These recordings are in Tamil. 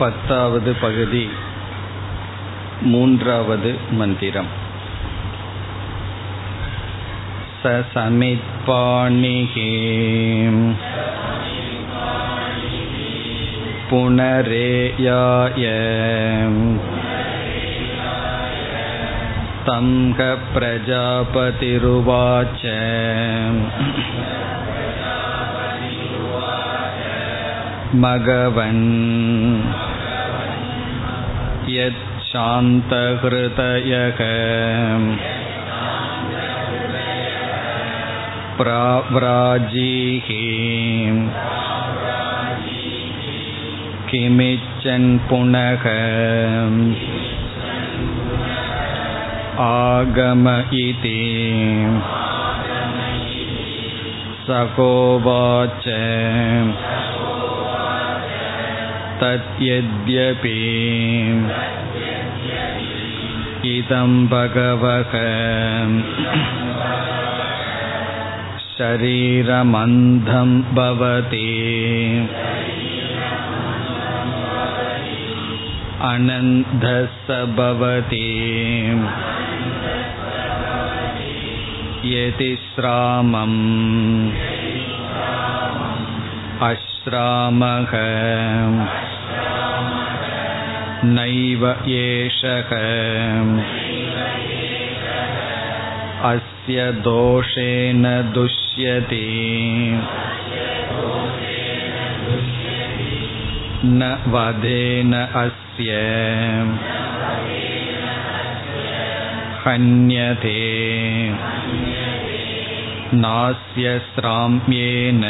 பத்தாவது பகுதி, மூன்றாவது மந்திரம். ச சமித்பாணிகே புனரேயாய தம்க பிரஜாபதிருவாச்ச மகவன் யத் சாந்த ஹிருதயக ப்ராவ்ராஜீஹி கிமிச்சன் புனக ஆகமயிதி சகோவாச்ச தத்யத்யபி இதம் பகவக ஷரீரமந்தம் பவதி அனந்தஸ்ஸ பவதி யதி ஸ்ராமம் அஸ்ராமக நைவ ஏஷக அஸ்ய தோஷேன துஷ்யதி ந வதேன அஸ்ய ஹன்யதே நாஸ்ய ஸ்ராம்யேன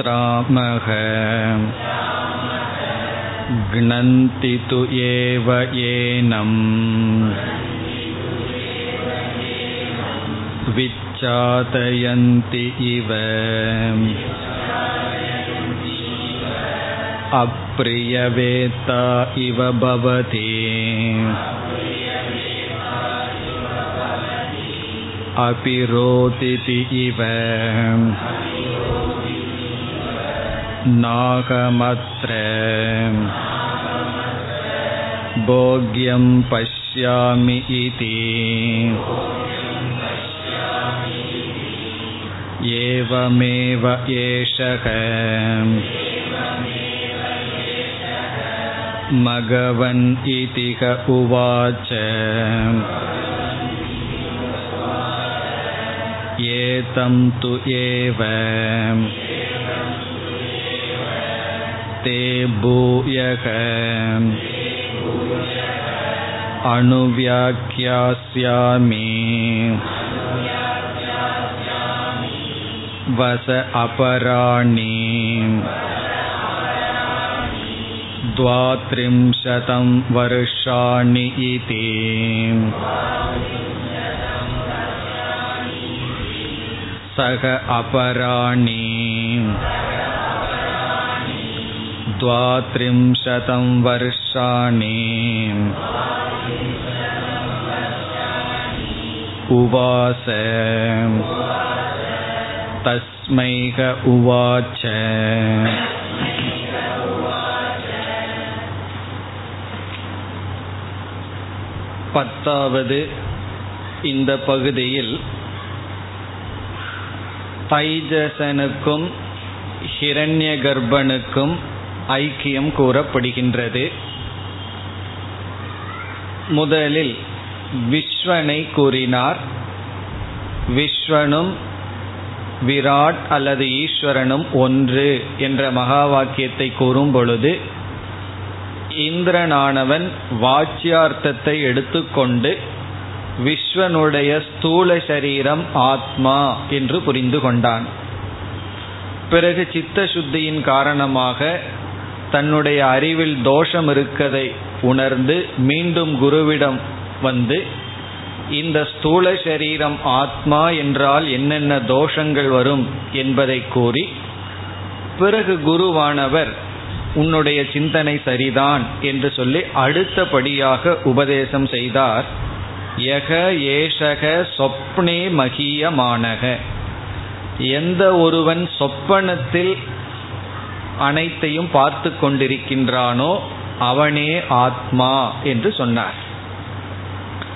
ஸ்ராமஹ க்னந்தி து ஏவ ஏனம் விச்சாதயந்தி இவ அப்ரியவேதா இவ பவதி அபிரோதிதி இவ நாகமத்ர போக்யம் பஷ்யாமி இதி ஏவமேவ ஏஷக மகவன் இதிக உவாச்ச ஏதம் து ஏவ தே பூயக அனுவ்யாக்யாஸ்யாமி வஸ அபராணி த்வாத்ரிம்சதம் வருஷாணி இதி சக அபராணி த்வாத்ரிம்சதம் வருஷாணி உவாச தஸ்மைக உவாச்ச. பத்தாவது இந்த பகுதியில் தைஜசனுக்கும் ஹிரண்ய கர்ப்பனுக்கும் ஐக்கியம் கூறப்படுகின்றது. முதலில் விஸ்வனை கூறினார். விஸ்வனும் விராட் அல்லது ஈஸ்வரனும் ஒன்று என்ற மகா வாக்கியத்தை கூறும் பொழுது இந்திரனானவன் வாச்சியார்த்தத்தை எடுத்துக்கொண்டு விஸ்வனுடைய ஸ்தூல சரீரம் ஆத்மா என்று புரிந்து கொண்டான். பிறகு சித்த சுத்தியின் காரணமாக தன்னுடைய அறிவில் தோஷம் இருக்கதை உணர்ந்து மீண்டும் குருவிடம் வந்து இந்த ஸ்தூல சரீரம் ஆத்மா என்றால் என்னென்ன தோஷங்கள் வரும் என்பதை கூறி பிறகு குருவானவர் உன்னுடைய சிந்தனை சரிதான் என்று சொல்லி அடுத்தபடியாக உபதேசம் செய்தார். யக ஏஷக சொப்னே மகியமானக, எந்த ஒருவன் சொப்பனத்தில் அனைத்தையும் பார்த்து கொண்டிருக்கின்றானோ அவனே ஆத்மா என்று சொன்னார்.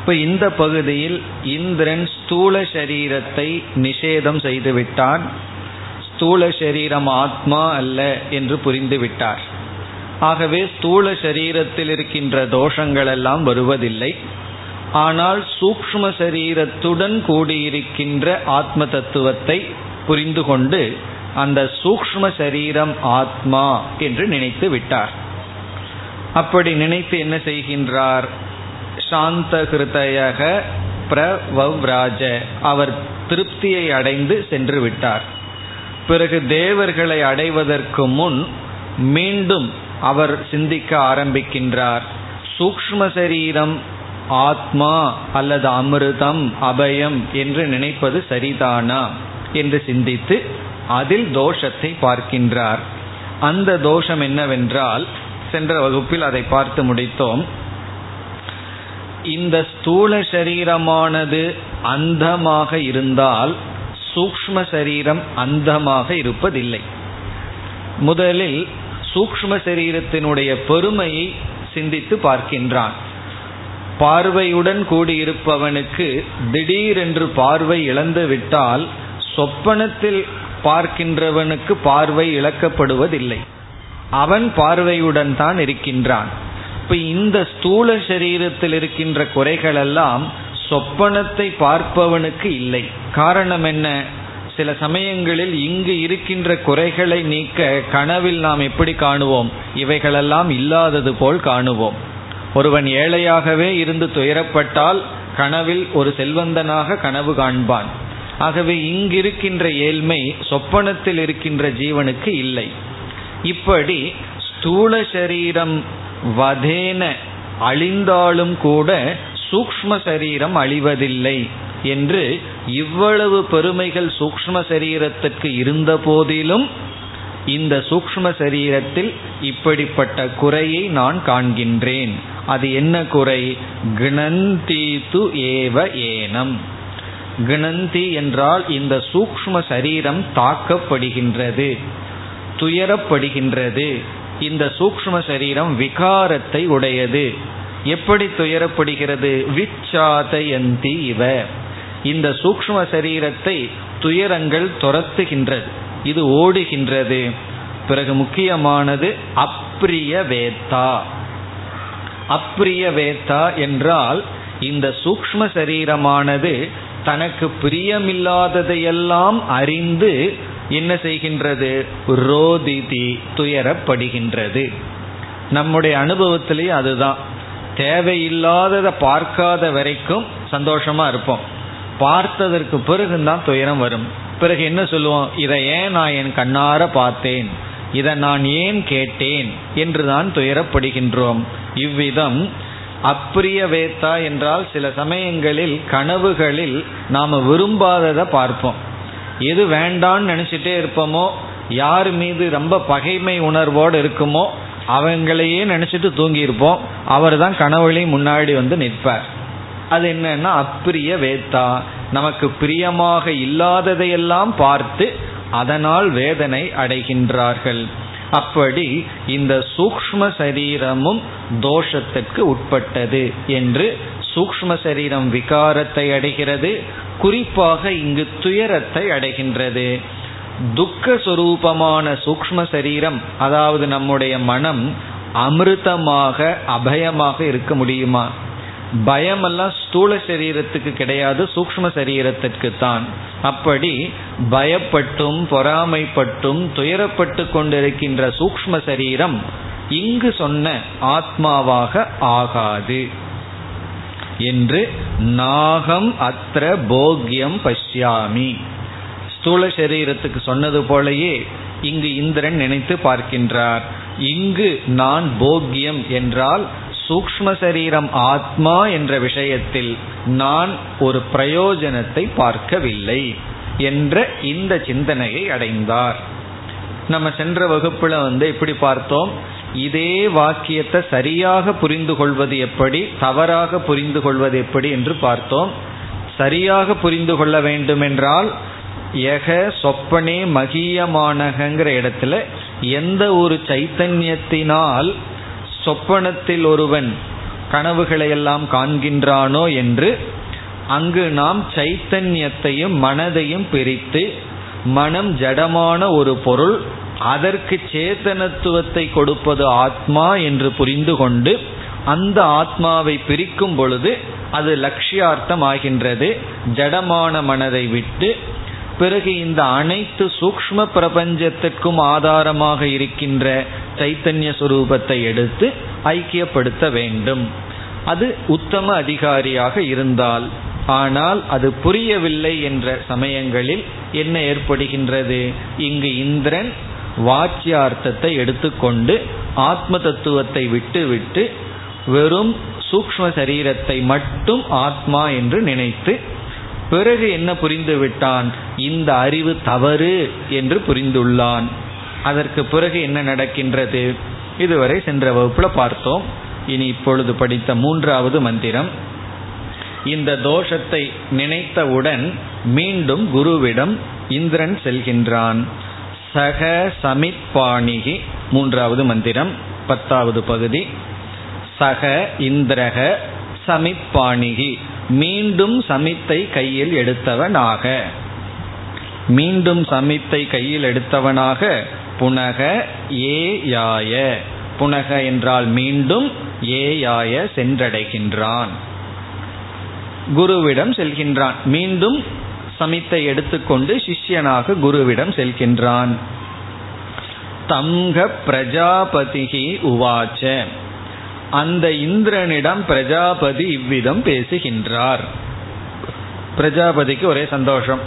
இப்ப இந்த பகுதியில் இந்திரன் ஸ்தூல சரீரத்தை நிஷேதம் செய்துவிட்டான். ஸ்தூல சரீரம் ஆத்மா அல்ல என்று புரிந்துவிட்டார். ஆகவே ஸ்தூல சரீரத்தில் இருக்கின்ற தோஷங்கள் எல்லாம் வருவதில்லை. ஆனால் சூக்ஷ்ம சரீரத்துடன் கூடியிருக்கின்ற ஆத்ம தத்துவத்தை புரிந்து கொண்டு அந்த சூக்ஷ்ம சரீரம் ஆத்மா என்று நினைத்து விட்டார். அப்படி நினைத்து என்ன செய்கின்றார்? சாந்த கிருதயக பிரவ்ராஜ, அவர் திருப்தியை அடைந்து சென்று விட்டார். பிறகு தேவர்களை அடைவதற்கு முன் மீண்டும் அவர் சிந்திக்க ஆரம்பிக்கின்றார். சூக்ஷ்ம சரீரம் ஆத்மா அல்லது அமிர்தம் அபயம் என்று நினைப்பது சரிதானா என்று சிந்தித்து அதில் தோஷத்தை பார்க்கின்றார். அந்த தோஷம் என்னவென்றால், சென்ற வகுப்பில் அதை பார்த்து முடித்தோம். இந்த ஸ்தூல சரீரமானது அந்தமாக இருந்தால் சூக்ஷ்ம சரீரம் அந்தமாக இருப்பதில்லை. முதலில் சூக்ஷ்ம சரீரத்தினுடைய பெருமையை சிந்தித்து பார்க்கின்றான். பார்வையுடன் கூடியிருப்பவனுக்கு திடீரென்று பார்வை இழந்துவிட்டால் சொப்பனத்தில் பார்க்கின்றவனுக்கு பார்வை இழக்கப்படுவதில்லை. அவன் பார்வையுடன் தான் இருக்கின்றான். இப்போ இந்த ஸ்தூல சரீரத்தில் இருக்கின்ற குறைகளெல்லாம் சொப்பனத்தை பார்ப்பவனுக்கு இல்லை. காரணம் என்ன? சில சமயங்களில் இங்கு இருக்கின்ற குறைகளை நீக்க கனவில் நாம் எப்படி காணுவோம்? இவைகளெல்லாம் இல்லாதது போல் காணுவோம். ஒருவன் ஏழையாகவே இருந்து துயரப்பட்டால் கனவில் ஒரு செல்வந்தனாக கனவு காண்பான். ஆகவே இங்கிருக்கின்ற ஏழ்மை சொப்பனத்தில் இருக்கின்ற ஜீவனுக்கு இல்லை. இப்படி ஸ்தூல சரீரம் வதேன அழிந்தாலும் கூட சூக்ஷ்ம சரீரம் அழிவதில்லை என்று இவ்வளவு பெருமைகள் சூக்ஷ்ம சரீரத்துக்கு இருந்த போதிலும் இந்த சூக்ஷ்ம சரீரத்தில் இப்படிப்பட்ட குறையை நான் காண்கின்றேன். அது என்ன குறை? கிணந்தீது ஏவ ஏனம். கிணந்தி என்றால் இந்த சூக்ஷ்ம சரீரம் தாக்கப்படுகின்றது, துயரப்படுகின்றது. இந்த சூக்ஷ்ம சரீரம் விகாரத்தை உடையது. எப்படி துயரப்படுகிறது? விச்சாதயந்தி இவ. இந்த சூக்ஷ்ம சரீரத்தை துயரங்கள் துரத்துகின்றது, இது ஓடுகின்றது. பிறகு முக்கியமானது அப்ரிய வேத்தா. அப்ரிய வேத்தா என்றால் இந்த சூக்ஷ்ம சரீரமானது தனக்கு பிரியமில்லாததையெல்லாம் அறிந்து என்ன செய்கின்றது? ரோதிதி, துயரப்படுகின்றது. நம்முடைய அனுபவத்திலேயே அதுதான். தேவையில்லாததை பார்க்காத வரைக்கும் சந்தோஷமா இருப்போம், பார்த்ததற்கு பிறகுதான் துயரம் வரும். பிறகு என்ன சொல்லுவோம்? இதை ஏன் நான் என் கண்ணார பார்த்தேன், இதை நான் ஏன் கேட்டேன் என்று தான் துயரப்படுகின்றோம். இவ்விதம் அப்ரிய வேத்தா என்றால் சில சமயங்களில் கனவுகளில் நாம் விரும்பாததை பார்ப்போம். எது வேண்டான்னு நினச்சிட்டே இருப்போமோ, யார் மீது ரொம்ப பகைமை உணர்வோடு இருக்குமோ அவங்களையே நினச்சிட்டு தூங்கியிருப்போம். அவர் தான் கனவுலையும் முன்னாடி வந்து நிற்பார். அது என்னன்னா அப்பிரிய வேத்தா, நமக்கு பிரியமாக இல்லாததையெல்லாம் பார்த்து அதனால் வேதனை அடைகின்றார்கள். அப்படி இந்த சூக்ஷ்ம சரீரமும் தோஷத்துக்கு உட்பட்டது என்று சூக்ஷ்ம சரீரம் விகாரத்தை அடைகிறது, குறிப்பாக இங்கு துயரத்தை அடைகின்றது. துக்க சொரூபமான சூக்ஷ்ம சரீரம், அதாவது நம்முடைய மனம், அமிர்தமாக அபயமாக இருக்க முடியுமா? பயமெல்லாம் ஸ்தூல சரீரத்துக்கு கிடையாது, சூக்ஷ்ம சரீரத்திற்கு தான். அப்படி பயப்பட்டும் பொறாமைப்பட்டும் துயரப்பட்டு கொண்டிருக்கின்ற சூக்ஷ்ம சரீரம் இங்கு சொன்ன ஆத்மாவாக ஆகாது என்று நாகம் அத்திர போக்யம் பஷ்யாமி. ஸ்தூல சரீரத்துக்கு சொன்னது போலயே இங்கு இந்திரன் நினைத்து பார்க்கின்றார். இங்கு நான் போக்யம் என்றால் சூக்ஷ்ம சரீரம் ஆத்மா என்ற விஷயத்தில் நான் ஒரு பிரயோஜனத்தை பார்க்கவில்லை என்ற இந்த சிந்தனையை அடைந்தார். நம்ம சென்ற வகுப்புல வந்து எப்படி பார்த்தோம்? இதே வாக்கியத்தை சரியாக புரிந்து கொள்வது எப்படி, தவறாக புரிந்து கொள்வது எப்படி என்று பார்த்தோம். சரியாக புரிந்து கொள்ள வேண்டுமென்றால் யக சொப்பனே மகியமானகங்கிற இடத்துல எந்த ஒரு சைத்தன்யத்தினால் சொப்பனத்தில் ஒருவன் கனவுகளை எல்லாம் காண்கின்றானோ என்று அங்கு நாம் சைத்தன்யத்தையும் மனதையும் பிரித்து மனம் ஜடமான ஒரு பொருள், அதற்கு சேத்தனத்துவத்தை கொடுப்பது ஆத்மா என்று புரிந்து கொண்டு அந்த ஆத்மாவை பிரிக்கும் பொழுது அது லட்சியார்த்தம் ஆகின்றது. ஜடமான மனதை விட்டு பிறகு இந்த அனைத்து சூக்ஷ்ம பிரபஞ்சத்திற்கும் ஆதாரமாக இருக்கின்ற சைத்தன்ய சுரூபத்தை எடுத்து ஐக்கியப்படுத்த வேண்டும். அது உத்தம அதிகாரியாக இருந்தால். ஆனால் அது புரியவில்லை என்ற சமயங்களில் என்ன ஏற்படுகின்றது? இங்கு இந்திரன் வாச்சியார்த்தத்தை எடுத்துக்கொண்டு ஆத்ம தத்துவத்தை விட்டுவிட்டு வெறும் சூக்ஷ்ம சரீரத்தை மட்டும் ஆத்மா என்று நினைத்து பிறகு என்ன புரிந்துவிட்டான்? இந்த அறிவு தவறு என்று புரிந்துள்ளான். அதற்கு பிறகு என்ன நடக்கின்றது? இதுவரை சென்ற வகுப்புல பார்த்தோம். இனி இப்பொழுது படித்த மூன்றாவது மந்திரம். இந்த தோஷத்தை நினைத்தவுடன் மீண்டும் குருவிடம் இந்திரன் செல்கின்றான். சக சமிப்பாணிகி, மூன்றாவது மந்திரம், 10வது பகுதி. சக இந்திரக சமிப்பாணிகி, மீண்டும் சமித்தை கையில் எடுத்தவனாக, மீண்டும் சமித்தை கையில் எடுத்தவனாக. புனக ஏயாய, புனக என்றால் மீண்டும், ஏயாய சென்றடைகின்றான், குருவிடம் செல்கின்றான். மீண்டும் சமித்தை எடுத்துக்கொண்டு சிஷ்யனாக குருவிடம் செல்கின்றான். தம்க பிரஜாபதிகி உவாச்ச, அந்த இந்திரனிடம் பிரஜாபதி இவ்விதம் பேசுகின்றார். பிரஜாபதிக்கு ஒரே சந்தோஷம்,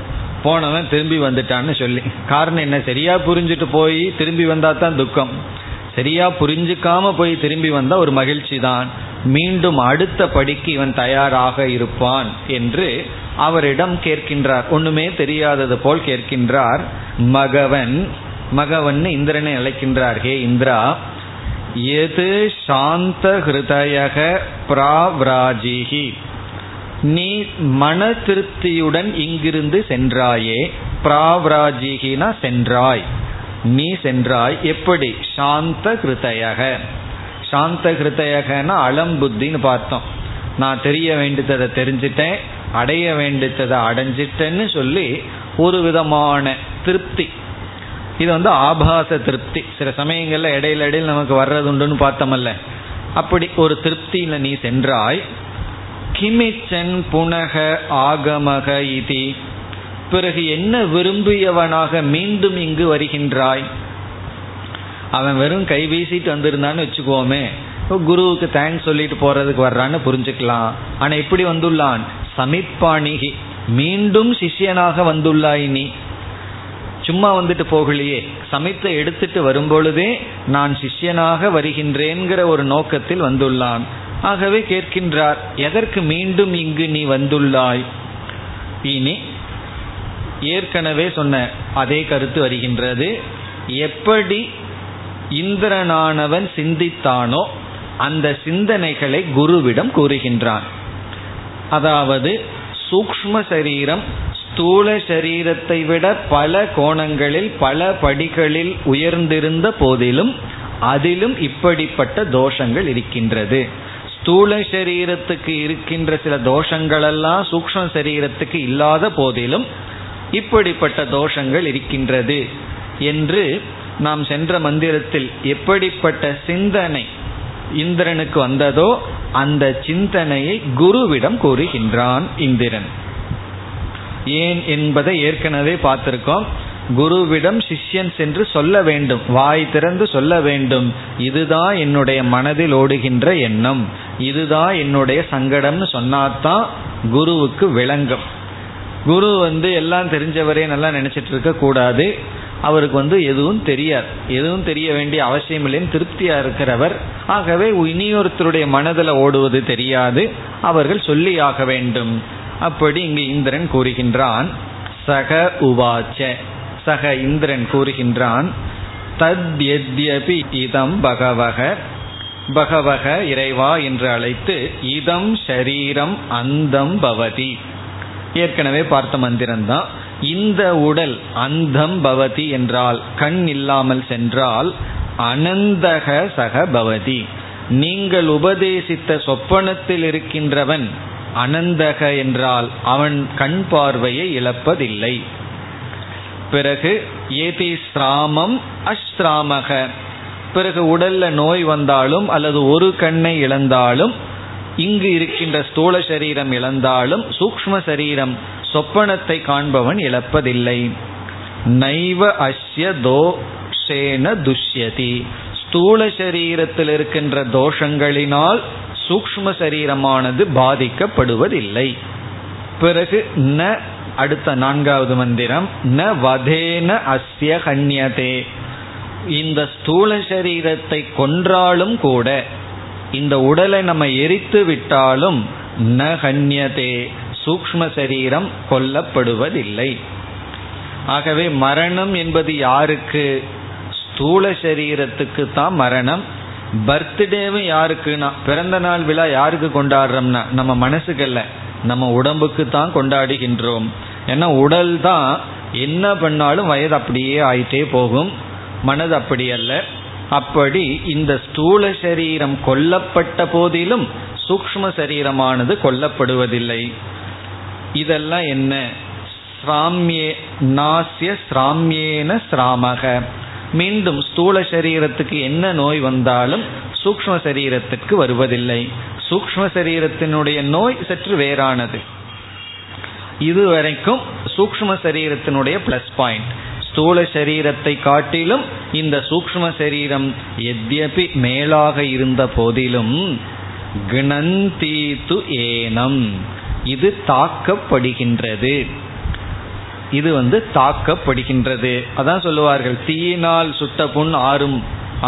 போனவன் திரும்பி வந்துட்டான்னு சொல்லி. காரணம் என்ன? சரியா புரிஞ்சுட்டு போய் திரும்பி வந்தா தான் துக்கம். சரியா புரிஞ்சுக்காம போய் திரும்பி வந்தா ஒரு மகிழ்ச்சி தான். மீண்டும் அடுத்த படிக்கு இவன் தயாராக இருப்பான் என்று அவரிடம் கேட்கின்றார். ஒண்ணுமே தெரியாதது போல் கேட்கின்றார். மகவன், மகவன் இந்திரனை அழைக்கின்றார். ஹே இந்திரா, எது சாந்த ஹிருதயக பிராவ்ராஜிஹி, நீ மன திருப்தியுடன் இங்கிருந்து சென்றாயே. பிராவ்ராஜிகினா சென்றாய், நீ சென்றாய். எப்படி? சாந்த ஹிருதயக, சாந்த ஹிருதயகனா அலம் புத்தின்னு பார்த்தோம். நான் தெரிய வேண்டியதை தெரிஞ்சிட்டேன், அடைய வேண்டியதை அடைஞ்சிட்டேன்னு சொல்லி ஒரு விதமான திருப்தி. இது ஆபாச திருப்தி. சில சமயங்கள்ல இடையில இடையில் நமக்கு வர்றது உண்டுன்னு பார்த்தோமல்ல. அப்படி ஒரு திருப்தியில நீ சென்றாய். கிமிச்சன் புனக ஆகமக இதி, பிறகு என்ன விரும்பியவனாக மீண்டும் இங்கு வருகின்றாய்? அவன் வெறும் கை வீசிட்டு வந்திருந்தான்னு வச்சுக்கோமே, குருவுக்கு தேங்க்ஸ் சொல்லிட்டு போறதுக்கு வர்றான்னு புரிஞ்சுக்கலாம். ஆனா இப்படி வந்துள்ளான். சமிப்பாணிகி, மீண்டும் சிஷ்யனாக வந்துள்ளாய். நீ சும்மா வந்துட்டு போகலையே, சமித்தை எடுத்துட்டு வரும்பொழுதே நான் சிஷ்யனாக வருகின்றேங்கிற ஒரு நோக்கத்தில் வந்துள்ளான். ஆகவே கேட்கின்றார், எதற்கு மீண்டும் இங்கு நீ வந்துள்ளாய்? இனி ஏற்கனவே சொன்ன அதே கருத்து வருகின்றது. எப்படி இந்திரனானவன் சிந்தித்தானோ அந்த சிந்தனைகளை குருவிடம் கூறுகின்றான். அதாவது சூக்ஷ்ம சரீரம் ஸ்தூல சரீரத்தை விட பல கோணங்களில் பல படிகளில் உயர்ந்திருந்த போதிலும் அதிலும் இப்படிப்பட்ட தோஷங்கள் இருக்கின்றது. ஸ்தூல சரீரத்துக்கு இருக்கின்ற சில தோஷங்களெல்லாம் சூக்ஷ்ம சரீரத்துக்கு இல்லாத போதிலும் இப்படிப்பட்ட தோஷங்கள் இருக்கின்றது என்று நாம் சென்ற மந்திரத்தில் எப்படிப்பட்ட சிந்தனை இந்திரனுக்கு வந்ததோ அந்த சிந்தனையை குருவிடம் கூறுகின்றான் இந்திரன். ஏன் என்பதை ஏற்கனவே பார்த்திருக்கோம். குருவிடம் சிஷ்யன் சென்று சொல்ல வேண்டும், வாய் திறந்து சொல்ல வேண்டும். இதுதான் என்னுடைய மனதில் ஓடுகின்ற எண்ணம், இதுதான் என்னுடைய சங்கடம்னு சொன்னாதான் குருவுக்கு விளங்கும். குரு எல்லாம் தெரிஞ்சவரே நல்லா நினைச்சிட்டு இருக்க கூடாது. அவருக்கு எதுவும் தெரியாது, எதுவும் தெரிய வேண்டிய அவசியம் இல்லைன்னு திருப்தியா இருக்கிறவர். ஆகவே இனியொருத்தருடைய மனதில் ஓடுவது தெரியாது, அவர்கள் சொல்லியாக வேண்டும். அப்படி இங்கு இந்திரன் கூறுகின்றான். சக உவாச்ச, சக இந்திரன் கூறுகின்றான். தத்யத்யபி இதம் பகவக, பகவக இறைவா என்று அழைத்து, இதம் ஷரீரம் அந்தம் பவதி, ஏற்கனவே பார்த்த மந்திரம்தான். இந்த உடல் அந்தம் பவதி என்றால் கண் இல்லாமல் சென்றால் அனந்தக சக பவதி, நீங்கள் உபதேசித்த சொப்பனத்தில் இருக்கின்றவன் அனந்தக என்றால் அவன் கண் பார்வையை இழப்பதில்லை. பிறகு ஏதி ஸ்ராமம் அஸ்ராமக, பிறகு உடல்ல நோய் வந்தாலும் அல்லது ஒரு கண்ணை இழந்தாலும் இங்கு இருக்கின்ற ஸ்தூல சரீரம் இழந்தாலும் சூக்ஷ்ம சரீரம் சொப்பனத்தை காண்பவன் இழப்பதில்லை. நைவ அஸ்ய தோஷேன துஷ்யதி, ஸ்தூல சரீரத்தில் இருக்கின்ற தோஷங்களினால் சூக்ஷ்ம சரீரமானது பாதிக்கப்படுவதில்லை. பிறகு ந அடுத்த நான்காவது மந்திரம், ந வதேன அஸ்ய ஹன்யதே, இந்த ஸ்தூல சரீரத்தை கொன்றாலும் கூட இந்த உடலை நம்ம எரித்து விட்டாலும் ந ஹன்யதே சூக்ஷ்ம சரீரம் கொல்லப்படுவதில்லை. ஆகவே மரணம் என்பது யாருக்கு? ஸ்தூல சரீரத்துக்கு தான் மரணம். பர்த்டேவும் யாருக்குன்னா, பிறந்த நாள் விழா யாருக்கு கொண்டாடுறோம்னா நம்ம மனசுக்கல்ல, நம்ம உடம்புக்கு தான் கொண்டாடுகின்றோம். ஏன்னா உடல் தான் என்ன பண்ணாலும் வயது அப்படியே ஆயிட்டே போகும், மனது அப்படி அல்ல. அப்படி இந்த ஸ்தூல சரீரம் கொல்லப்பட்ட போதிலும் சூக்ஷ்ம சரீரமானது கொல்லப்படுவதில்லை. இதெல்லாம் என்ன? ஸ்ராம்யே நாஸ்ய ஸ்ராம்யேன ஸ்ராமக, மீண்டும் ஸ்தூல சரீரத்துக்கு என்ன நோய் வந்தாலும் சூக்ஷ்ம சரீரத்திற்கு வருவதில்லை. சூக்ஷ்ம சரீரத்தினுடைய நோய் சற்று வேறானது. இதுவரைக்கும் சூக்ஷ்ம சரீரத்தினுடைய பிளஸ் பாயிண்ட், ஸ்தூல சரீரத்தை காட்டிலும் இந்த சூக்ஷ்ம சரீரம் எத்யபி மேலாக இருந்த போதிலும் கிணந்தி து ஏனம், இது தாக்கப்படுகின்றது, இது தாக்கப்படுகின்றது. அதான் சொல்லுவார்கள், தீயினால் சுட்ட புண் ஆறும்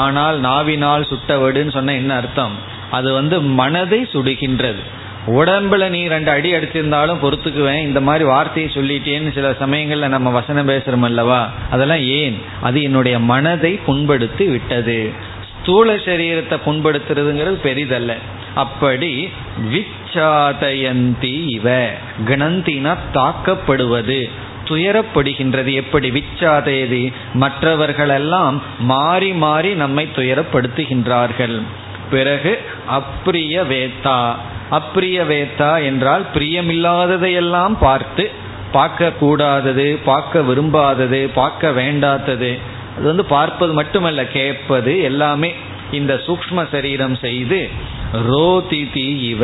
ஆனால் நாவினால் சுட்ட வடுன்னு சொன்ன என்ன அர்த்தம்? அது மனதை சுடுகின்றது. உடம்புல நீ ரெண்டு அடி அடிச்சிருந்தாலும் பொறுத்துக்குவேன், இந்த மாதிரி வார்த்தையை சொல்லிட்டேன்னு சில சமயங்கள்ல நம்ம வசனம் பேசுறோம் அல்லவா, அதெல்லாம் ஏன்? அது என்னுடைய மனதை புண்படுத்தி விட்டது. ஸ்தூல சரீரத்தை புண்படுத்துறதுங்கிறது பெரிதல்ல. அப்படி விச்சாதயந்தி இவ, கணந்தினா தாக்கப்படுவது, துயரப்படுகின்றது. எப்படி விச்சாதயதி? மற்றவர்களெல்லாம் மாறி மாறி நம்மை துயரப்படுத்துகின்றார்கள். பிறகு அப்பிரிய வேத்தா, அப்பிரிய வேத்தா என்றால் பிரியமில்லாததையெல்லாம் பார்த்து, பார்க்க கூடாதது, பார்க்க விரும்பாதது, பார்க்க வேண்டாதது, அது பார்ப்பது மட்டுமல்ல கேட்பது எல்லாமே இந்த சூக்ஷ்ம சரீரம் செய்து ரோதி தீவ,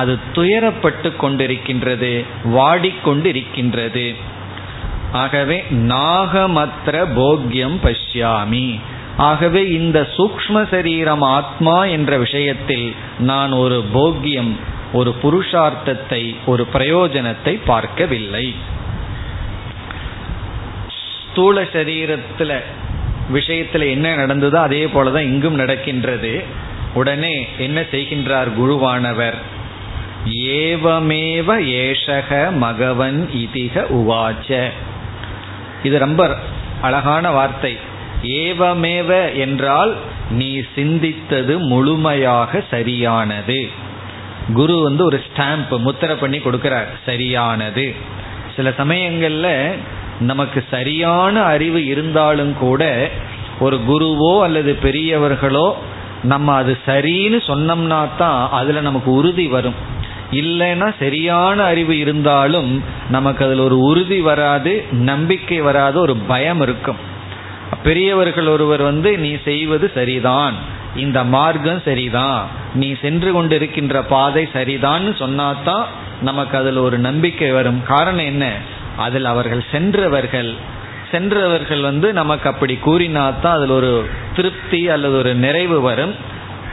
அது துயரப்பட்டு கொண்டிருக்கின்றது, வாடிக்கொண்டிருக்கின்றது. ஆகவே நாகமத்திர போக்யம் பஷ்யாமி, ஆகவே இந்த சூக்ஷ்ம சரீரம் ஆத்மா என்ற விஷயத்தில் நான் ஒரு போக்யம், ஒரு புருஷார்த்தத்தை, ஒரு பிரயோஜனத்தை பார்க்கவில்லை. ஸ்தூல சரீரத்தில் விஷயத்தில் என்ன நடந்ததோ அதே போலதான் இங்கும் நடக்கின்றது. உடனே என்ன செய்கின்றார் குருவானவர்? ஏவமேவ ஏஷக மகவன் இதிக உவாச்ச, இது ரொம்ப அழகான வார்த்தை. ஏவமேவ என்றால் நீ சிந்தித்தது முழுமையாக சரியானது. குரு ஒரு ஸ்டாம்ப் முத்திரை பண்ணி கொடுக்கிறார், சரியானது. சில சமயங்கள்ல நமக்கு சரியான அறிவு இருந்தாலும் கூட ஒரு குருவோ அல்லது பெரியவர்களோ நம்ம அது சரின்னு சொன்னோம்னா தான் அதில் நமக்கு உறுதி வரும். இல்லைன்னா சரியான அறிவு இருந்தாலும் நமக்கு அதில் ஒரு உறுதி வராது, நம்பிக்கை வராது, ஒரு பயம் இருக்கும். பெரியவர்கள் ஒருவர் நீ செய்வது சரிதான், இந்த மார்க்கம் சரிதான், நீ சென்று கொண்டிருக்கின்ற பாதை சரிதான்னு சொன்னாதான் நமக்கு அதில் ஒரு நம்பிக்கை வரும். காரணம் என்ன? அதில் அவர்கள் சென்றவர்கள் நமக்கு அப்படி கூறினாத்தான் அதில் ஒரு திருப்தி அல்லது ஒரு நிறைவு வரும்.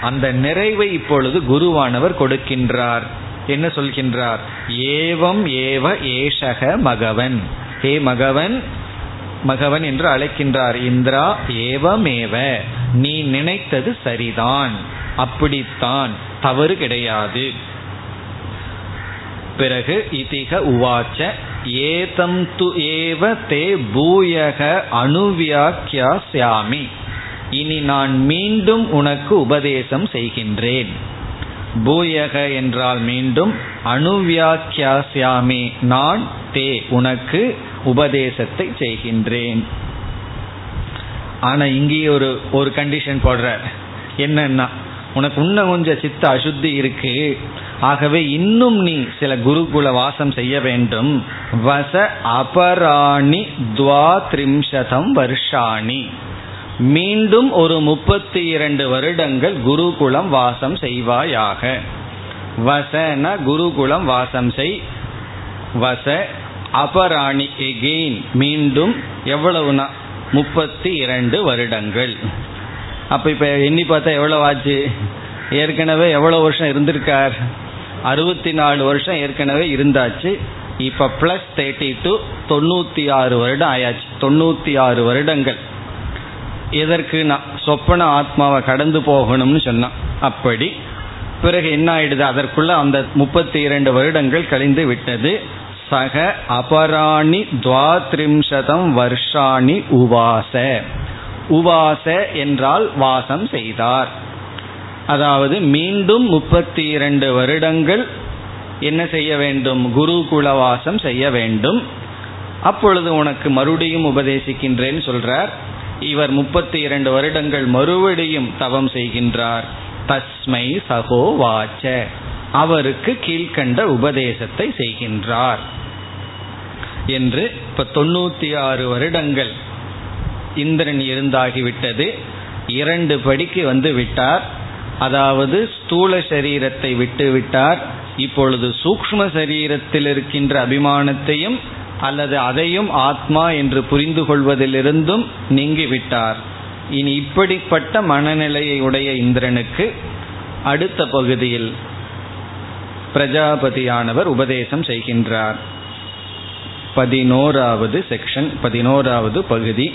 அந்த நிறைவை இப்பொழுது குருவானவர் கொடுக்கின்றார். என்ன சொல்கின்றார்? ஏவம் ஏவ ஏஷக மகவன், ஹே மகவன், மகவன் என்று அழைக்கின்றார். இந்திரா ஏவமேவ, நீ நினைத்தது சரிதான், அப்படித்தான், தவறு கிடையாது. பிறகு இதிக உவாச்ச ஏதம் து ஏவ தே பூயக அணுவியாக்கியாமி, இனி நான் மீண்டும் உனக்கு உபதேசம் செய்கின்றேன். பூயக என்றால் மீண்டும், அணுவியாக்கியாமி நான், தே உனக்கு, உபதேசத்தை செய்கின்றேன். ஆனா இங்கே ஒரு கண்டிஷன் போடுற, என்னன்னா உனக்கு இன்னும் கொஞ்சம் சித்த அசுத்தி இருக்கு, ஆகவே இன்னும் நீ சில குருகுல வாசம் செய்ய வேண்டும். வச அபராணி த்வாத்ரிம்சதம் வருஷாணி, மீண்டும் ஒரு 32 வருடங்கள் குருகுலம் வாசம் செய்வாயாக. வசன குருகுலம் வாசம் செய். வச அபராணி எகெயின், மீண்டும் எவ்வளவுனா 32 வருடங்கள். அப்போ இப்போ எண்ணி பார்த்தா எவ்வளோ ஆச்சு? ஏற்கனவே எவ்வளோ வருஷம் இருந்திருக்கார்? 64 வருஷம் ஏற்கனவே இருந்தாச்சு. இப்போ ப்ளஸ் 32, 96 வருடம் ஆயாச்சு. 96 வருடங்கள். எதற்கு? நான் சொப்பன ஆத்மாவை கடந்து போகணும்னு சொன்னான். அப்படி பிறகு என்ன ஆயிடுது? அதற்குள்ள அந்த 32 வருடங்கள் கழிந்து விட்டது. சக அபராணி துவாத்ரிம்சதம் வருஷாணி உவாச. உவாச என்றால் வாசம் செய்தார். அதாவது மீண்டும் 32 வருடங்கள் என்ன செய்ய வேண்டும்? குருகுல வாசம் செய்ய வேண்டும். அப்பொழுது உனக்கு மறுபடியும் உபதேசிக்கின்றேன்னு சொல்றார். இவர் 32 வருடங்கள் மறுபடியும் தவம் செய்கின்றார். தஸ்மை சகோவாச்ச, அவருக்கு கீழ்கண்ட உபதேசத்தை செய்கின்றார் என்று. இப்ப 96 வருடங்கள் இந்திரன் இருந்தாகிவிட்டது. 2 படிக்கு வந்து விட்டார். அதாவது ஸ்தூல சரீரத்தை விட்டு விட்டார். இப்பொழுது சூக்ஷ்ம சரீரத்தில் இருக்கின்ற அபிமானத்தையும் அல்லது அதையும் ஆத்மா என்று புரிந்து கொள்வதிலிருந்தும் நீங்கிவிட்டார். இனி இப்படிப்பட்ட மனநிலையை உடைய இந்திரனுக்கு அடுத்த பகுதியில் பிரஜாபதியானவர் உபதேசம் செய்கின்றார். 11வது செக்ஷன், 11வது பகுதி.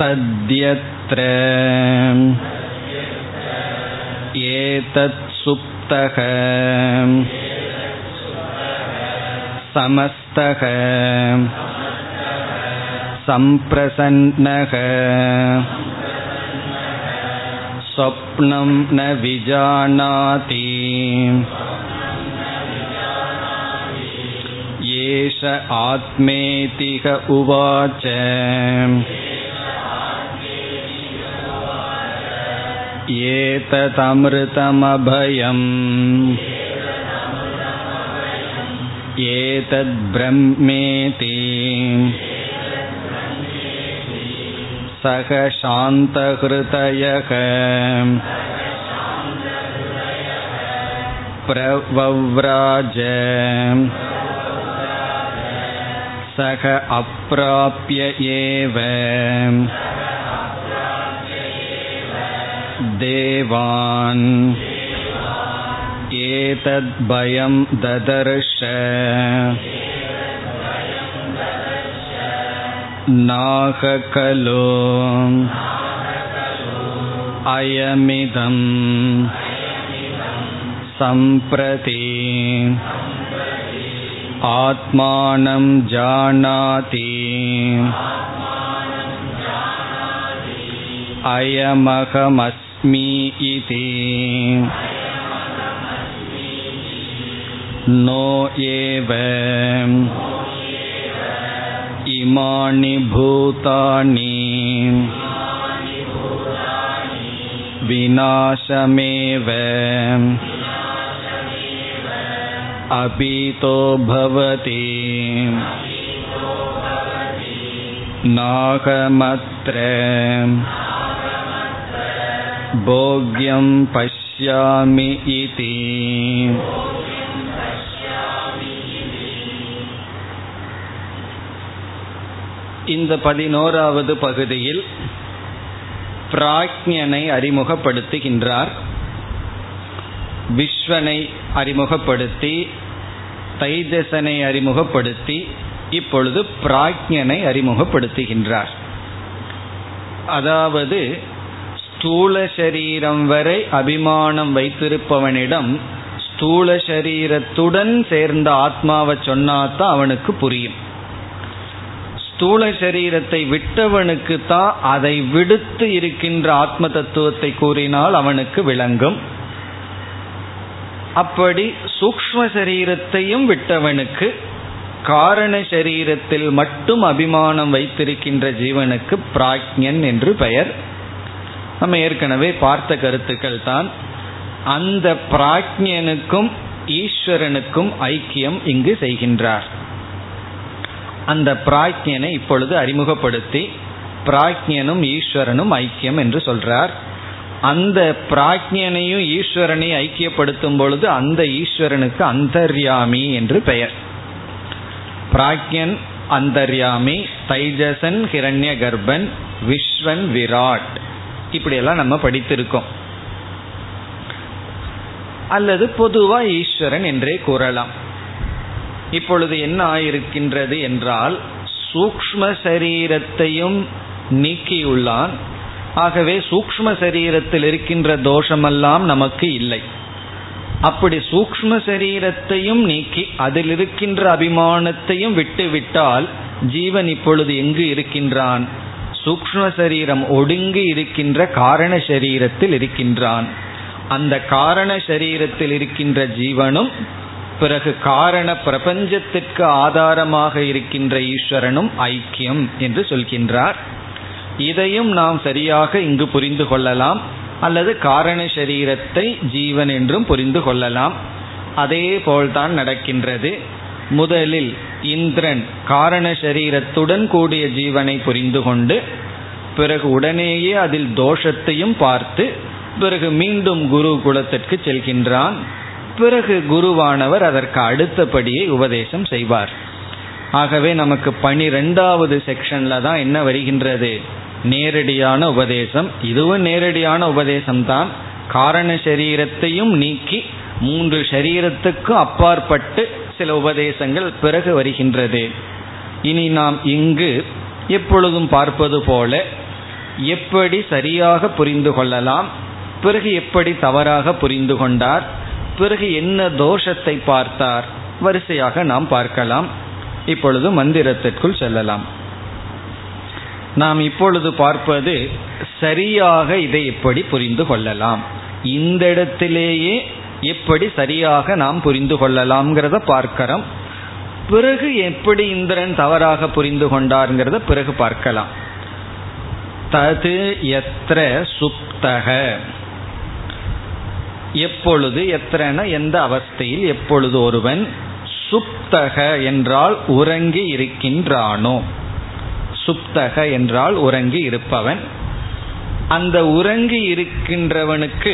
தத்யத்ர ஏதத் சுப்தக சமஸ்தக சம்பிரசன்னக ஸ்வப்னம் ந விஜானாதி ஏஷ ஆத்மேதிக உவாச. ஏததமிருதமபயம் ஏதத் ப்ரஹ்மேதி சக சாந்த ஹிருதயக பிரவவ்ராஜ சக அப்ராப்ய ஏவ தேவான் ஏதத் பயம் ததர்ஷ நாககலோ அயமிதம் சம்பிரதி ஆத்மானம் ஜானாதி அயமகமஸ்மி நோ ஏவ இமானி பூதானி விநாசமேவ அபீதோ பவதி நாகமத்ர போக்யம் பஷ்யாமி இதி. இந்த 11வது பகுதியில் பிராக்ஞனை அறிமுகப்படுத்துகின்றார். விஸ்வனை அறிமுகப்படுத்தி, தைஜசனை அறிமுகப்படுத்தி, இப்பொழுது பிராக்ஞனை அறிமுகப்படுத்துகின்றார். அதாவது ஸ்தூல சரீரம் வரை அபிமானம் வைத்திருப்பவனிடம் ஸ்தூல சரீரத்துடன் சேர்ந்த ஆத்மாவை சொன்னாதான் அவனுக்கு புரியும். ஸ்தூல சரீரத்தை விட்டவனுக்கு தான் அதை விடுத்து இருக்கின்ற ஆத்ம தத்துவத்தை கூறினால் அவனுக்கு விளங்கும். அப்படி சூக்ஷ்ம சரீரத்தையும் விட்டவனுக்கு காரண சரீரத்தில் மட்டும் அபிமானம் வைத்திருக்கின்ற ஜீவனுக்கு பிராக்ஞன் என்று பெயர். நம்ம ஏற்கனவே பார்த்த கருத்துக்கள் தான். அந்த பிராக்ஞனுக்கும் ஈஸ்வரனுக்கும் ஐக்கியம் இங்கு செய்கின்றார். அந்த பிராக்ஞனை இப்பொழுது அறிமுகப்படுத்தி பிராக்ஞனும் ஈஸ்வரனும் ஐக்கியம் என்று சொல்றார். அந்த பிராக்ஞனையும் ஈஸ்வரனை ஐக்கியப்படுத்தும் பொழுது அந்த ஈஸ்வரனுக்கு அந்தர்யாமி என்று பெயர். பிராக்ஞன் அந்தர்யாமி, தைஜசன் ஹிரண்ய கர்ப்பன், விஸ்வன் விராட், இப்படியெல்லாம் நம்ம படித்திருக்கோம். அல்லது பொதுவா ஈஸ்வரன் என்றே கூறலாம். இப்பொழுது என்ன ஆயிருக்கின்றது என்றால் சூக்ஷ்ம சரீரத்தையும் நீக்கியுள்ளான். ஆகவே சூக்ஷ்ம சரீரத்தில் இருக்கின்ற தோஷமெல்லாம் நமக்கு இல்லை. அப்படி சூக்ஷ்ம சரீரத்தையும் நீக்கி அதில் இருக்கின்ற அபிமானத்தையும் விட்டுவிட்டால் ஜீவன் இப்பொழுது எங்கு இருக்கின்றான்? சூக்ஷ்ம சரீரம் ஒடுங்கி இருக்கின்ற காரண சரீரத்தில் இருக்கின்றான். அந்த காரண சரீரத்தில் இருக்கின்ற ஜீவனும் பிறகு காரண பிரபஞ்சத்திற்கு ஆதாரமாக இருக்கின்ற ஈஸ்வரனும் ஐக்கியம் என்று சொல்கின்றார். இதையும் நாம் சரியாக இங்கு புரிந்து கொள்ளலாம். அல்லது காரண சரீரத்தை ஜீவன் என்றும் புரிந்து கொள்ளலாம். அதே போல்தான் நடக்கின்றது. முதலில் இந்திரன் காரண சரீரத்துடன் கூடிய ஜீவனை புரிந்து கொண்டு பிறகு உடனேயே அதில் தோஷத்தையும் பார்த்து பிறகு மீண்டும் குரு குலத்திற்கு செல்கின்றான். பிறகு குருவானவர் அதற்கு அடுத்தபடியை உபதேசம் செய்வார். ஆகவே நமக்கு 12வது செக்ஷன்ல தான் என்ன வருகின்றது? நேரடியான உபதேசம். இதுவும் நேரடியான உபதேசம்தான். காரண சரீரத்தையும் நீக்கி 3 சரீரத்துக்கும் அப்பாற்பட்டு சில உபதேசங்கள் பிறகு வருகின்றது. இனி நாம் இங்கு எப்பொழுதும் பார்ப்பது போல எப்படி சரியாக புரிந்து கொள்ளலாம், பிறகு எப்படி தவறாக புரிந்து கொண்டார், பிறகு என்ன தோஷத்தை பார்த்தார், வரிசையாக நாம் பார்க்கலாம். இப்பொழுது மந்திரத்திற்குள் செல்லலாம். நாம் இப்பொழுது பார்ப்பது சரியாக இதை எப்படி புரிந்து கொள்ளலாம், இந்த இடத்திலேயே எப்படி சரியாக நாம் புரிந்து கொள்ளலாம்ங்கிறத பார்க்கிறோம். பிறகு எப்படி இந்திரன் தவறாக புரிந்து கொண்டார்ங்கிறத பிறகு பார்க்கலாம். தது யத்ர சுப்தக, எப்பொழுது, எத்தனை, எந்த அவஸ்தையில், எப்பொழுது ஒருவன் சுப்தக என்றால் உறங்கி இருக்கின்றானோ, சுப்தக என்றால் உறங்கி இருப்பவன். அந்த உறங்கி இருக்கின்றவனுக்கு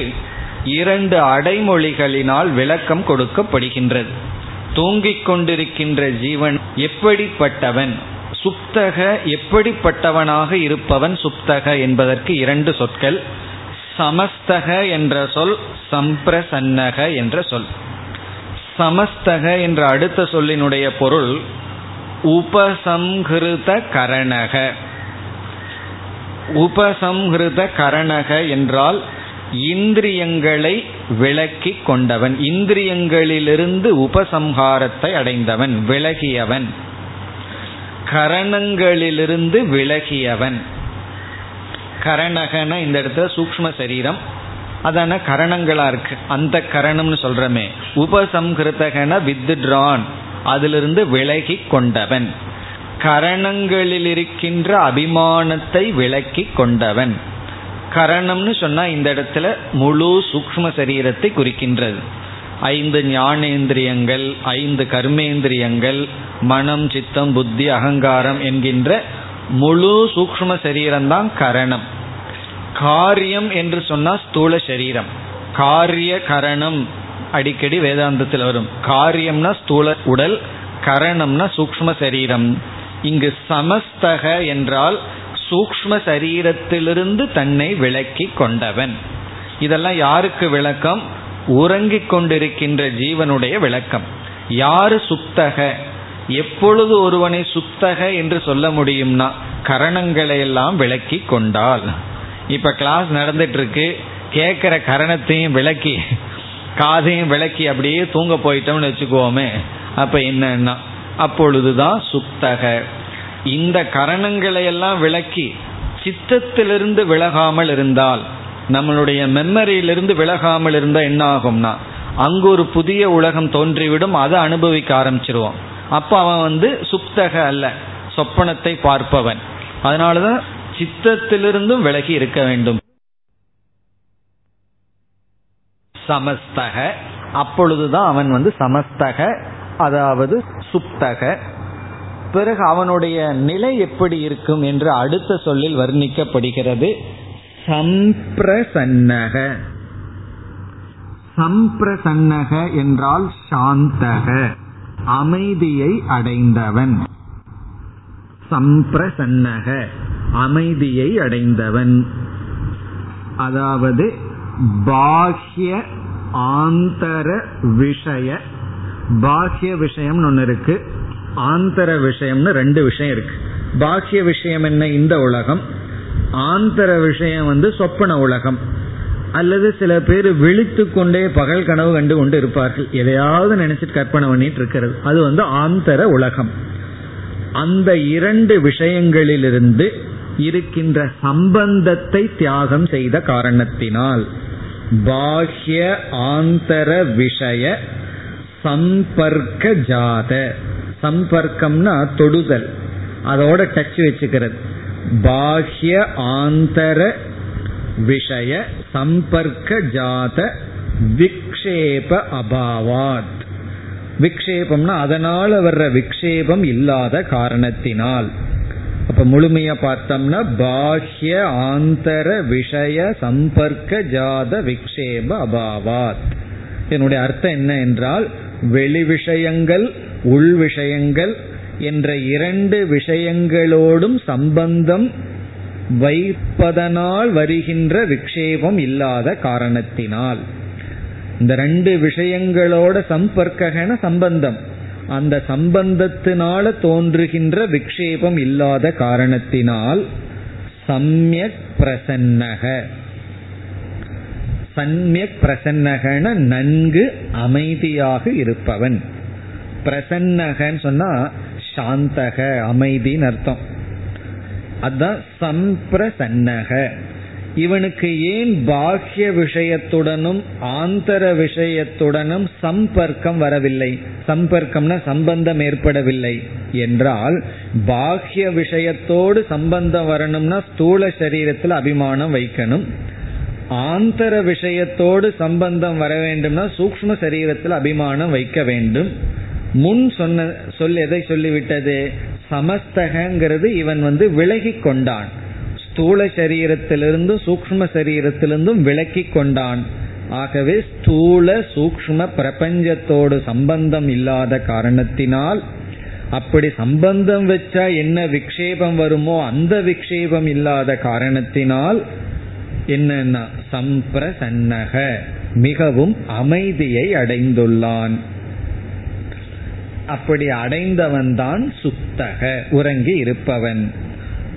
2 அடைமொழிகளினால் விளக்கம் கொடுக்கப்படுகின்றது. தூங்கிக் கொண்டிருக்கின்ற ஜீவன் எப்படிப்பட்டவன், சுப்தக எப்படிப்பட்டவனாக இருப்பவன் சுப்தக என்பதற்கு 2 சொற்கள். சமஸ்தக என்ற சொல், சம்பிரசன்னக என்ற சொல். சமஸ்தக என்ற அடுத்த சொல்லினுடைய பொருள் உபசம்ஹிருத கரணக. உபசம்ஹிருத கரணக என்றால் இந்திரியங்களை விலக்கி கொண்டவன், இந்திரியங்களிலிருந்து உபசம்ஹாரத்தை அடைந்தவன், விலகியவன், கரணங்களிலிருந்து விலகியவன். கரணகன இந்த இடத்துல சூக்ம சரீரம், அதான கரணங்களா இருக்கு, அந்த கரணம்னு சொல்றமே. உபசம்ஹிருதகன வித்ட்ரான், அதிலிருந்து விலகி கொண்டவன், கரணங்களில் இருக்கின்ற அபிமானத்தை விலக்கி கொண்டவன். கரணம்னு சொன்னா இந்த இடத்துல முழு சூக்ம சரீரத்தை குறிக்கின்றது. 5 ஞானேந்திரியங்கள், 5 கர்மேந்திரியங்கள், மனம், சித்தம், புத்தி, அகங்காரம் என்கின்ற முழு சூக்ஷ்ம சரீரம்தான் கரணம். காரியம் என்று சொன்னால் ஸ்தூல சரீரம். காரிய கரணம் அடிக்கடி வேதாந்தத்தில் வரும். காரியம்னா ஸ்தூல உடல், கரணம்னா சூக்ஷ்ம சரீரம். இங்கு சமஸ்தக என்றால் சூக்ஷ்ம சரீரத்திலிருந்து தன்னை விளக்கி கொண்டவன். இதெல்லாம் யாருக்கு விளக்கம்? உறங்கிக் கொண்டிருக்கின்ற ஜீவனுடைய விளக்கம். யாரு சுப்தக? எப்பொழுது ஒருவனை சுப்தக என்று சொல்ல முடியும்னா கரணங்களை எல்லாம் விளக்கி கொண்டால். இப்ப கிளாஸ் நடந்துட்டு இருக்கு, கேட்கிற கரணத்தையும் விளக்கி காதையும் விளக்கி அப்படியே தூங்க போயிட்டோம்னு வச்சுக்கோமே. அப்ப என்னன்னா அப்பொழுதுதான் சுப்தக. இந்த கரணங்களை எல்லாம் விளக்கி சித்தத்திலிருந்து விலகாமல் இருந்தால், நம்மளுடைய மெமரியிலிருந்து விலகாமல் இருந்தால் என்ன ஆகும்னா அங்கு ஒரு புதிய உலகம் தோன்றிவிடும். அதை அனுபவிக்க ஆரம்பிச்சிருவோம். அப்போ அவன் சுப்தக அல்ல, சொப்பனத்தை பார்ப்பவன். அதனாலதான் சித்தத்திலிருந்தும் விலகி இருக்க வேண்டும். சமஸ்தக, அப்பொழுதுதான் அவன் சமஸ்தக, அதாவது சுப்தக. பிறகு அவனுடைய நிலை எப்படி இருக்கும் என்று அடுத்த சொல்லில் வர்ணிக்கப்படுகிறது. சம்பிரசன்னக. சம்பிரசன்னக என்றால் சாந்தக, அமைதியை அடைந்தவன். சம்பிரசன்னக, அமைதியை அடைந்தவன். அதாவது பாஹ்ய ஆந்தர விஷய, பாஹ்ய விஷயம்னு ஒன்று இருக்கு, ஆந்தர விஷயம்னு ரெண்டு விஷயம் இருக்கு. பாஹ்ய விஷயம் என்ன? இந்த உலகம். ஆந்தர விஷயம் சொப்பன உலகம். அல்லது சில பேர் விழித்து கொண்டே பகல் கனவு கண்டு கொண்டு இருப்பார்கள், எதையாவது நினைச்சிட்டு கற்பனை பண்ணிட்டு இருக்கிறது. அது ஆந்தர உலகம். அந்த இரண்டு விஷயங்களிலிருந்து இருக்கின்ற சம்பந்தத்தை தியாகம் செய்த காரணத்தினால் பாஹ்ய ஆந்தர விஷய சம்பர்க்க ஜாத. சம்பர்க்கம்னா தொடுதல், அதோட டச் வச்சுக்கிறது. பாஹ்ய ஆந்தர விஷய சம்பர்க்க ஜாத விக்ஷேப அபாவாத். விக்ஷேபம்னா அதனால வர்ற விக்ஷேபம் இல்லாத காரணத்தினால். அப்ப முழுமையா பார்த்தோம்னா பாஹ்ய ஆந்தர விஷய சம்பர்க்க ஜாத விக்ஷேப அபாவாத். என்னுடைய அர்த்தம் என்ன என்றால், வெளி விஷயங்கள் உள் விஷயங்கள் என்ற இரண்டு விஷயங்களோடும் சம்பந்தம் வைப்பதனால் வருகின்ற விக்ஷேபம் இல்லாத காரணத்தினால். இந்த ரெண்டு விஷயங்களோட சம்பர்க்ககன சம்பந்தம், அந்த சம்பந்தத்தினால தோன்றுகின்ற விக்ஷேபம் இல்லாத காரணத்தினால் சம்யக் பிரசன்னக. சம்யக் பிரசன்னகன நன்கு அமைதியாக இருப்பவன். பிரசன்னகன்னு சொன்னா சாந்தக, அமைதின்னு அர்த்தம். அதான் சம்பிரசன்னக. இவனுக்கு ஏன் பாஹ்ய விஷயத்துடனும் ஆந்தர விஷயத்துடனும் சம்பர்க்கம் வரவில்லை, சம்பர்க்கம்னா சம்பந்தம் ஏற்படவில்லை என்றால், பாஹ்ய விஷயத்தோடு சம்பந்தம் வரணும்னா ஸ்தூல சரீரத்தில் அபிமானம் வைக்கணும், ஆந்தர விஷயத்தோடு சம்பந்தம் வர வேண்டும்னா சூக்ஷ்ம சரீரத்தில் அபிமானம் வைக்க வேண்டும். முன் சொன்ன சொல் எதை சொல்லிவிட்டது? சமஸ்தகங்கிறது இவன் விலகி கொண்டான், ஸ்தூல சரீரத்திலிருந்தும் சூக்ஷ்ம சரீரத்திலிருந்தும் விலக்கி கொண்டான். ஆகவே ஸ்தூல சூக்ஷ்ம பிரபஞ்சத்தோடு சம்பந்தம் இல்லாத காரணத்தினால், அப்படி சம்பந்தம் வச்சா என்ன விக்ஷேபம் வருமோ அந்த விக்ஷேபம் இல்லாத காரணத்தினால் என்னன்னா சம்பிரசன்னக, மிகவும் அமைதியை அடைந்துள்ளான். அப்படி அடைந்தவன் தான் சுப்தக, உறங்கி இருப்பவன்.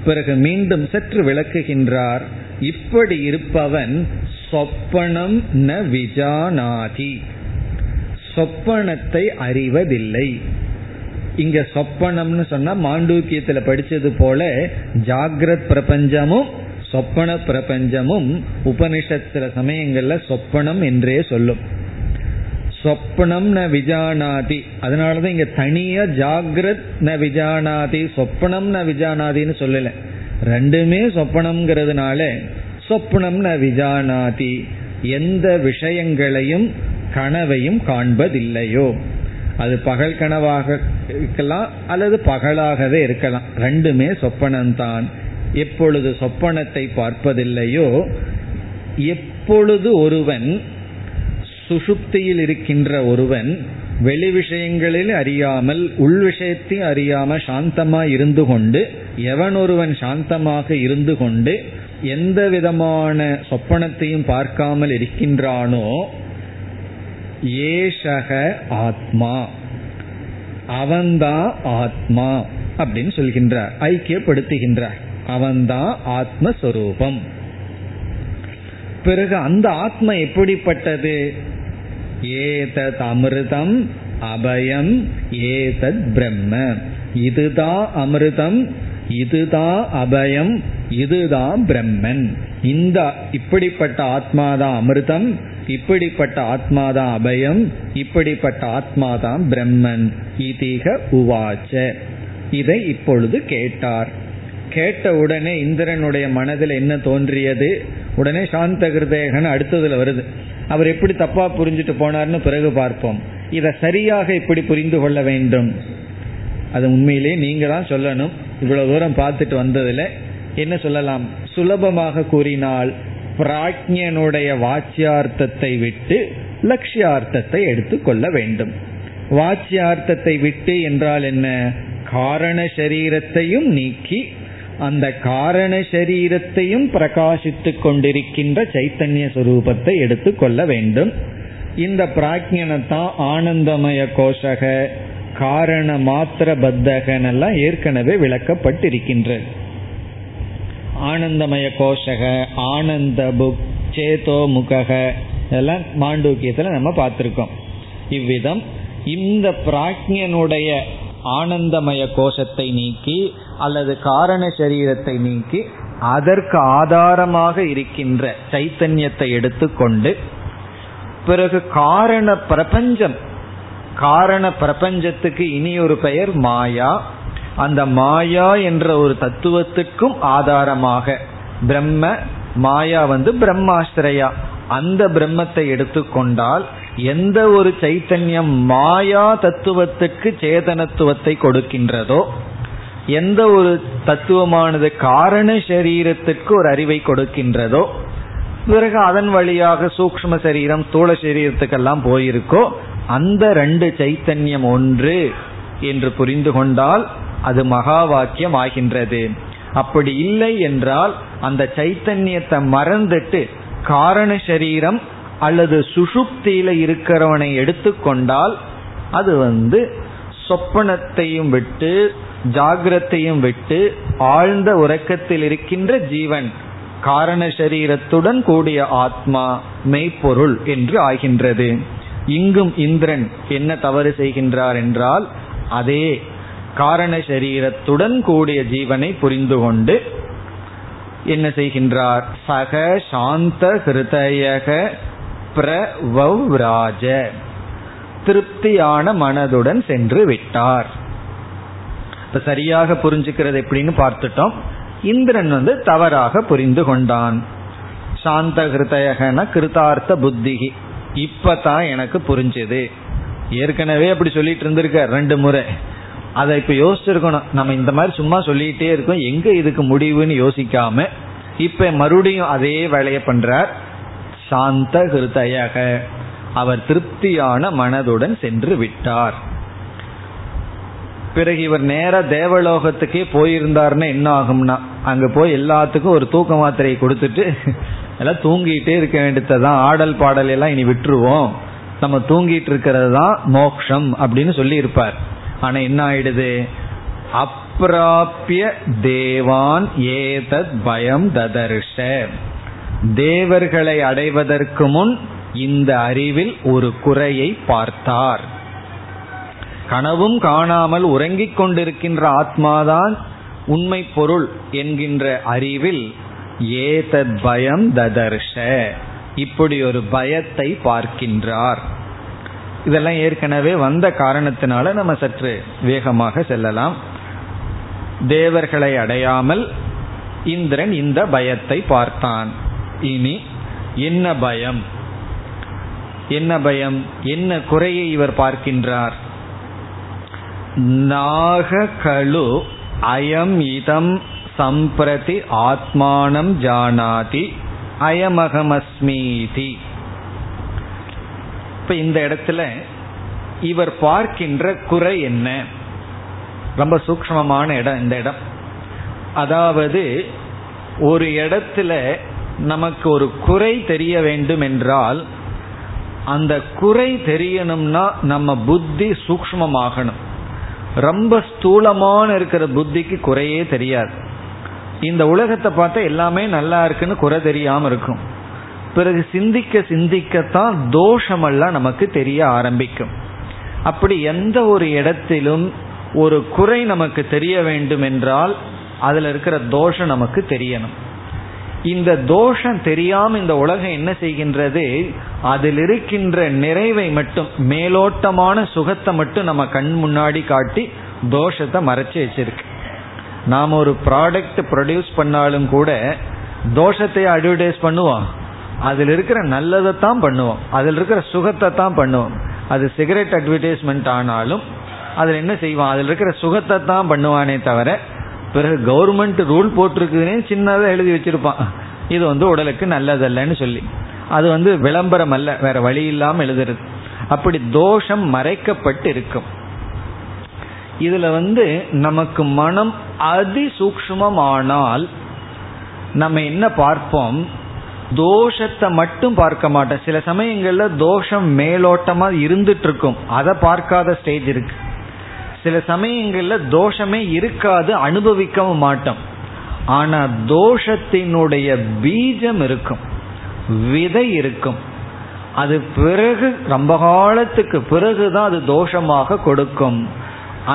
பிறகு மீண்டும் சற்று விளக்குகின்றார். இப்படி இருப்பவன் சொப்பனம் ந விஜானாதி, சொப்பனத்தை அறிவதில்லை. இங்க சொப்பனம்னு சொன்னா மாண்டூக்கியத்துல படிச்சது போல ஜாகிரத் பிரபஞ்சமும் சொப்பன பிரபஞ்சமும் உபனிஷத்துல சமயங்கள்ல சொப்பனம் என்றே சொல்லும். சொப்பனம் ந விஜானாதி, அதனாலதான் இங்க தனியா ஜாகிரத் ந விஜானாதி சொப்பனம் ந விஜானாதின்னு சொல்லல, ரெண்டுமே சொப்பனம்ங்கிறதுனால சொப்பனம் ந விஜானாதி, எந்த விஷயங்களையும் கனவையும் காண்பதில்லையோ. அது பகல் கனவாக இருக்கலாம் அல்லது பகலாகவே இருக்கலாம், ரெண்டுமே சொப்பனம்தான். எப்பொழுது சொப்பனத்தை பார்ப்பதில்லையோ, எப்பொழுது ஒருவன் சுஷுப்தியில் இருக்கின்ற ஒருவன் வெளி விஷயங்களில் அறியாமல் உள் விஷயத்தையும் அறியாமல் சாந்தமாக இருந்து கொண்டு, எவன் ஒருவன் சாந்தமாக இருந்து கொண்டு எந்த விதமான சொப்பனத்தையும் பார்க்காமல் இருக்கின்றானோ, ஏஷக ஆத்மா, அவன்தான் ஆத்மா அப்படின்னு சொல்கின்றார், ஐக்கியப்படுத்துகின்றார். அவன்தான் ஆத்மஸ்வரூபம். பிறகு அந்த ஆத்மா எப்படிப்பட்டது? ஏதத் அமிர்தம் அபயம் ஏதத் பிரம்ம, இதுதான் அமிர்தம், இதுதான் அபயம், இதுதான் பிரம்மன். இந்த இப்படிப்பட்ட ஆத்மாதான் அமிர்தம், இப்படிப்பட்ட ஆத்மாதான் அபயம், இப்படிப்பட்ட ஆத்மாதான் பிரம்மன். இதீக உவாச்ச, இதை இப்பொழுது கேட்டார். கேட்ட உடனே இந்திரனுடைய மனதில் என்ன தோன்றியது? உடனே சாந்தகிருதேகன் அடுத்ததுல வருது. அவர் எப்படி தப்பா புரிஞ்சுட்டு போனார்னு பிறகு பார்ப்போம். இதை சரியாக இப்படி புரிந்து கொள்ள வேண்டும். அது உண்மையிலே நீங்க தான் சொல்லணும். இவ்வளவு தூரம் பார்த்துட்டு வந்ததுல என்ன சொல்லலாம்? சுலபமாக கூறினால் பிராக்ஞனுடைய வாச்சியார்த்தத்தை விட்டு லட்சியார்த்தத்தை எடுத்துக்கொள்ள வேண்டும். வாச்சியார்த்தத்தை விட்டு என்றால் என்ன? காரண சரீரத்தையும் நீக்கி அந்த காரண சரீரத்தையும் பிரகாசித்து கொண்டிருக்கின்ற சைத்தன்ய சுரூபத்தை எடுத்துக்கொள்ள வேண்டும். இந்த பிராக்ஞனத்தான் ஆனந்தமய கோஷக, காரண மாத்திர பத்தகனெல்லாம் ஏற்கனவே விளக்கப்பட்டிருக்கின்ற. ஆனந்தமய கோஷக, ஆனந்த புக், சேதோ முகக, இதெல்லாம் மாண்டூக்கியத்தில் நம்ம பார்த்துருக்கோம். இவ்விதம் இந்த பிராக்ஞனுடைய ஆனந்தமய கோஷத்தை நீக்கி அல்லது காரண சரீரத்தை நீக்கி அதற்கு ஆதாரமாக இருக்கின்ற சைத்தன்யத்தை எடுத்துக்கொண்டு பிறகு காரண பிரபஞ்சம், காரண பிரபஞ்சத்துக்கு இனி ஒரு பெயர் மாயா, அந்த மாயா என்ற ஒரு தத்துவத்துக்கும் ஆதாரமாக பிரம்ம மாயா வந்து பிரம்மாஸ்திரயா, அந்த பிரம்மத்தை எடுத்துக்கொண்டால் எந்த ஒரு சைத்தன்யம் மாயா தத்துவத்துக்கு சேதனத்துவத்தை கொடுக்கின்றதோ, எந்த ஒரு தத்துவமானது காரண சரீரத்திற்கு ஒரு அறிவை கொடுக்கின்றதோ, பிறகு அதன் வழியாக சூக்ஷ்ம சரீரம் ஸ்தூல சரீரத்துக்கெல்லாம் போயிருக்கோ, அந்த ரெண்டு சைத்தன்யம் ஒன்று என்று புரிந்து கொண்டால் அது மகா வாக்கியம் ஆகின்றது. அப்படி இல்லை என்றால் அந்த சைத்தன்யத்தை மறந்துட்டு காரண சரீரம் அல்லது சுஷுப்தியில இருக்கிறவனை எடுத்துக்கொண்டால் அது வந்து சொப்பனத்தையும் விட்டு ஜாகிரத்தையும் விட்டு ஆழ்ந்த உறக்கத்தில் இருக்கின்ற ஜீவன், காரண சரீரத்துடன் கூடிய ஆத்மா, மெய்ப்பொருள் என்று ஆகின்றது. இங்கும் இந்திரன் என்ன தவறு செய்கின்றார் என்றால் அதே காரண சரீரத்துடன் கூடிய ஜீவனை புரிந்து கொண்டு என்ன செய்கின்றார்? சக சாந்த ஹிருதயக பிரவ்ராஜ, திருப்தியான மனதுடன் சென்று விட்டார். இப்ப சரியாக புரிஞ்சுக்கிறது எப்படின்னு பார்த்துட்டோம். இந்திரன் வந்து தவறாக புரிந்து கொண்டான். சாந்த ஹிருதயகன கிருதார்த்த புத்திகி, இப்பதான் எனக்கு புரிஞ்சது. ஏற்கனவே அப்படி சொல்லிட்டு இருந்திருக்க ரெண்டு முறை. அதை இப்போ யோசிச்சிருக்கணும். நம்ம இந்த மாதிரி சும்மா சொல்லிகிட்டே இருக்கோம், எங்கே இதுக்கு முடிவுன்னு யோசிக்காம இப்போ மறுபடியும் அதே வேலையை பண்ணுறார். சாந்த ஹிருதயக, அவர் திருப்தியான மனதுடன் சென்று விட்டார். பிறகு இவர் நேர தேவலோகத்துக்கே போயிருந்தார்னா என்ன ஆகும்னா, அங்கே போய் எல்லாத்துக்கும் ஒரு தூக்க மாத்திரையை கொடுத்துட்டு எல்லாம் தூங்கிட்டே இருக்க வேண்டியதுதான், ஆடல் பாடல் எல்லாம் இனி விட்டுருவோம், நம்ம தூங்கிட்டு இருக்கிறது தான் மோக்ஷம் அப்படின்னு சொல்லியிருப்பார். ஆனா என்ன ஆயிடுது? அப்பிராபிய தேவான் ஏதத் பயம் ததர்ஷ, தேவர்களை அடைவதற்கு முன் இந்த அறிவில் ஒரு குறையை பார்த்தார். கனவும் காணாமல் உறங்கிக் கொண்டிருக்கின்ற ஆத்மாதான் உண்மை பொருள் என்கின்ற அறிவில் ஏதத் பயம் ததர்ஷ, இப்படி ஒரு பயத்தை பார்க்கின்றார். இதெல்லாம் ஏற்கனவே வந்த காரணத்தினால நம்ம சற்று வேகமாக செல்லலாம். தேவர்களை அடையாமல் இந்திரன் இந்த பயத்தை பார்த்தான். இனி என்ன பயம்? என்ன பயம்? என்ன குறையை இவர் பார்க்கின்றார்? நாககளு அயம் இதம் சம்பிரதி ஆத்மானம் ஜானாதி அயமகமஸ்மீதி. இப்ப இந்த இடத்துல இவர் பார்க்கின்ற குறை என்ன? ரொம்ப சூக்ஷ்மமான இடம் இந்த இடம். அதாவது ஒரு இடத்துல நமக்கு ஒரு குறை தெரிய வேண்டும் என்றால் அந்த குறை தெரியணும்னா நம்ம புத்தி சூக்ஷ்மமாகணும். ரொம்ப ஸ்தூலமான இருக்கிற புத்திக்கு குறையே தெரியாது. இந்த உலகத்தை பார்த்தா எல்லாமே நல்லா இருக்குன்னு குறை தெரியாமல் இருக்கும். பிறகு சிந்திக்க சிந்திக்கத்தான் தோஷமெல்லாம் நமக்கு தெரிய ஆரம்பிக்கும். அப்படி எந்த ஒரு இடத்திலும் ஒரு குறை நமக்கு தெரிய வேண்டும் என்றால் அதில் இருக்கிற தோஷம் நமக்கு தெரியணும். இந்த தோஷம் தெரியாம இந்த உலகம் என்ன செய்கின்றது, அதில் இருக்கின்ற நிறைவை மட்டும், மேலோட்டமான சுகத்தை மட்டும் நம்ம கண் முன்னாடி காட்டி தோஷத்தை மறைச்சு வச்சிருக்கு. நாம் ஒரு ப்ராடக்ட் ப்ரொடியூஸ் பண்ணாலும் கூட தோஷத்தை அட்வர்டைஸ் பண்ணுவோம், அதில் இருக்கிற நல்லதை தான் பண்ணுவோம், அதில் இருக்கிற சுகத்தை தான் பண்ணுவோம். அது சிகரெட் அட்வர்டைஸ்மெண்ட் ஆனாலும் அதில் என்ன செய்வோம், அதில் இருக்கிற சுகத்தை தான் பண்ணுவானே தவிர, பிறகு கவர்மெண்ட் ரூல் போட்டிருக்குதுன்னே சின்னதாக எழுதி வச்சிருப்பான், இது வந்து உடலுக்கு நல்லதல்லன்னு சொல்லி, அது வந்து விளம்பரம் அல்ல, வேற வழி இல்லாமல் எழுதுறது. அப்படி தோஷம் மறைக்கப்பட்டு இருக்கும். இதில் வந்து நமக்கு மனம் அதிசூக்ஷ்மமானால் நம்ம என்ன பார்ப்போம், தோஷத்தை மட்டும் பார்க்க மாட்டோம். சில சமயங்கள்ல தோஷம் மேலோட்டமா இருந்துட்டு இருக்கும், அதை பார்க்காத ஸ்டேஜ் இருக்கு. சில சமயங்கள்ல தோஷமே இருக்காது, அனுபவிக்கவும் மாட்டோம். ஆனா தோஷத்தினுடைய பீஜம் இருக்கும், விதை இருக்கும், அது பிறகு ரொம்ப காலத்துக்கு பிறகுதான் அது தோஷமாக கொடுக்கும்.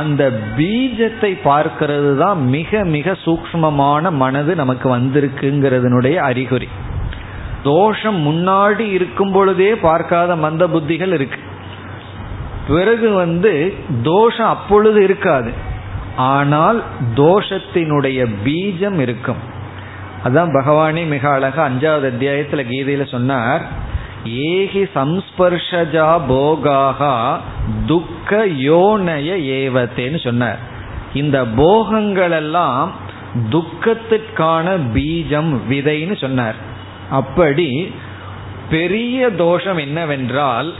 அந்த பீஜத்தை பார்க்கிறது தான் மிக மிக சூக்ஷ்மமான மனது நமக்கு வந்திருக்குங்கிறதுனுடைய அறிகுறி. தோஷம் முன்னாடி இருக்கும் பொழுதே பார்க்காத மந்த புத்திகள் இருக்கு, பிறகு வந்து தோஷம் அப்பொழுது இருக்காது, ஆனால் தோஷத்தினுடைய பீஜம் இருக்கும். அதான் பகவானே மிக அழகா 5வது அத்தியாயத்தில் கீதையில சொன்னார், ஏகி சம்ஸ்பர்ஷஜா போகாகா துக்க யோனய ஏவத்தேன்னு சொன்னார். இந்த போகங்கள் எல்லாம் துக்கத்திற்கான பீஜம், விதைன்னு சொன்னார். அப்படி பெரிய தோஷம் என்னவென்றால்,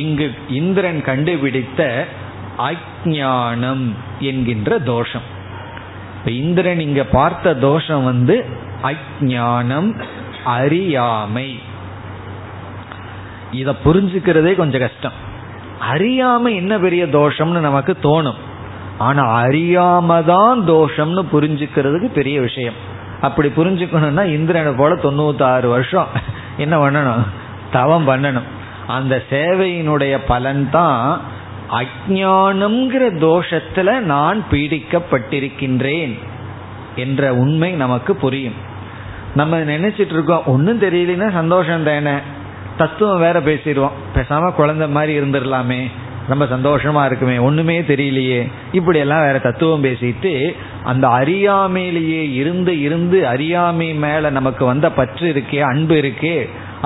இங்கு இந்திரன் கண்டுபிடித்த அஞ்ஞானம் என்கின்ற தோஷம். இந்திரன் இங்க பார்த்த தோஷம் வந்து அஞ்ஞானம், அறியாமை. இதை புரிஞ்சுக்கிறதே கொஞ்சம் கஷ்டம். அறியாமை என்ன பெரிய தோஷம்னு நமக்கு தோணும், ஆனா அறியாமதான் தோஷம்னு புரிஞ்சுக்கிறதுக்கு பெரிய விஷயம். அப்படி புரிஞ்சுக்கணும்னா இந்திரனை போல 96 வருஷம் என்ன பண்ணணும், தவம் பண்ணணும். அந்த சேவையினுடைய பலன்தான் அஞ்ஞானம்ங்கிற தோஷத்துல நான் பீடிக்கப்பட்டிருக்கின்றேன் என்ற உண்மை நமக்கு புரியும். நம்ம நினைச்சிட்டு இருக்கோம் ஒன்றும் தெரியலன்னா சந்தோஷம் தானே, தத்துவம் வேற பேசிடுவோம், பேசாம குழந்தை மாதிரி இருந்துடலாமே, ரொம்ப சந்தோஷமா இருக்குமே, ஒண்ணுமே தெரியலையே, இப்படி எல்லாம் வேற தத்துவம் பேசிட்டு அந்த அறியாமையிலேயே இருந்து இருந்து, அறியாமை மேல நமக்கு வந்த பற்று இருக்கே, அன்பு இருக்கே,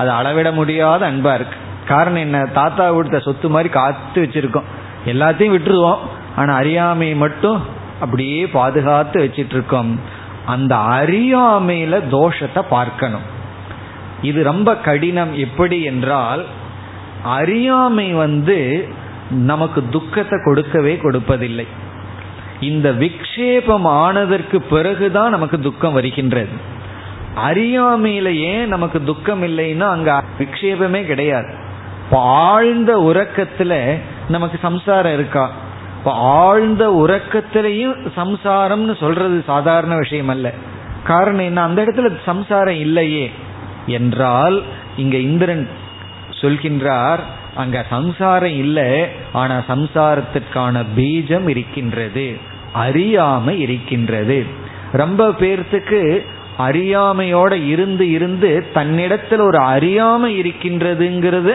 அது அளவிட முடியாத அன்பா இருக்கு. காரணம் என்ன, தாத்தா கொடுத்த சொத்து மாதிரி காத்து வச்சிருக்கோம், எல்லாத்தையும் விட்டுருவோம், ஆனா அறியாமையை மட்டும் அப்படியே பாதுகாத்து வச்சிட்டு இருக்கோம். அந்த அறியாமையில தோஷத்தை பார்க்கணும். இது ரொம்ப கடினம். எப்படி என்றால், அறியாமை வந்து நமக்கு துக்கத்தை கொடுக்கவே கொடுப்பதில்லை. இந்த விக்ஷேபம் ஆனதற்கு பிறகுதான் நமக்கு துக்கம் வருகின்றது. அறியாமையில ஏன் நமக்கு துக்கம் இல்லைன்னா அங்க விக்ஷேபமே கிடையாது. இப்போ ஆழ்ந்த உறக்கத்துல நமக்கு சம்சாரம் இருக்கா, இப்போ ஆழ்ந்த உறக்கத்திலையும் சம்சாரம்னு சொல்றது சாதாரண விஷயம் அல்ல. காரணம் என்ன, அந்த இடத்துல சம்சாரம் இல்லையே என்றால், இங்க இந்திரன் சொல்கின்றார் அங்க சம்சாரம் இல்லை, ஆனா சம்சாரத்திற்கான பீஜம் இருக்கின்றது, அறியாமை இருக்கின்றது. ரொம்ப பேர்த்துக்கு அறியாமையோட இருந்து இருந்து தன்னிடத்தில் ஒரு அறியாமை இருக்கின்றதுங்கிறது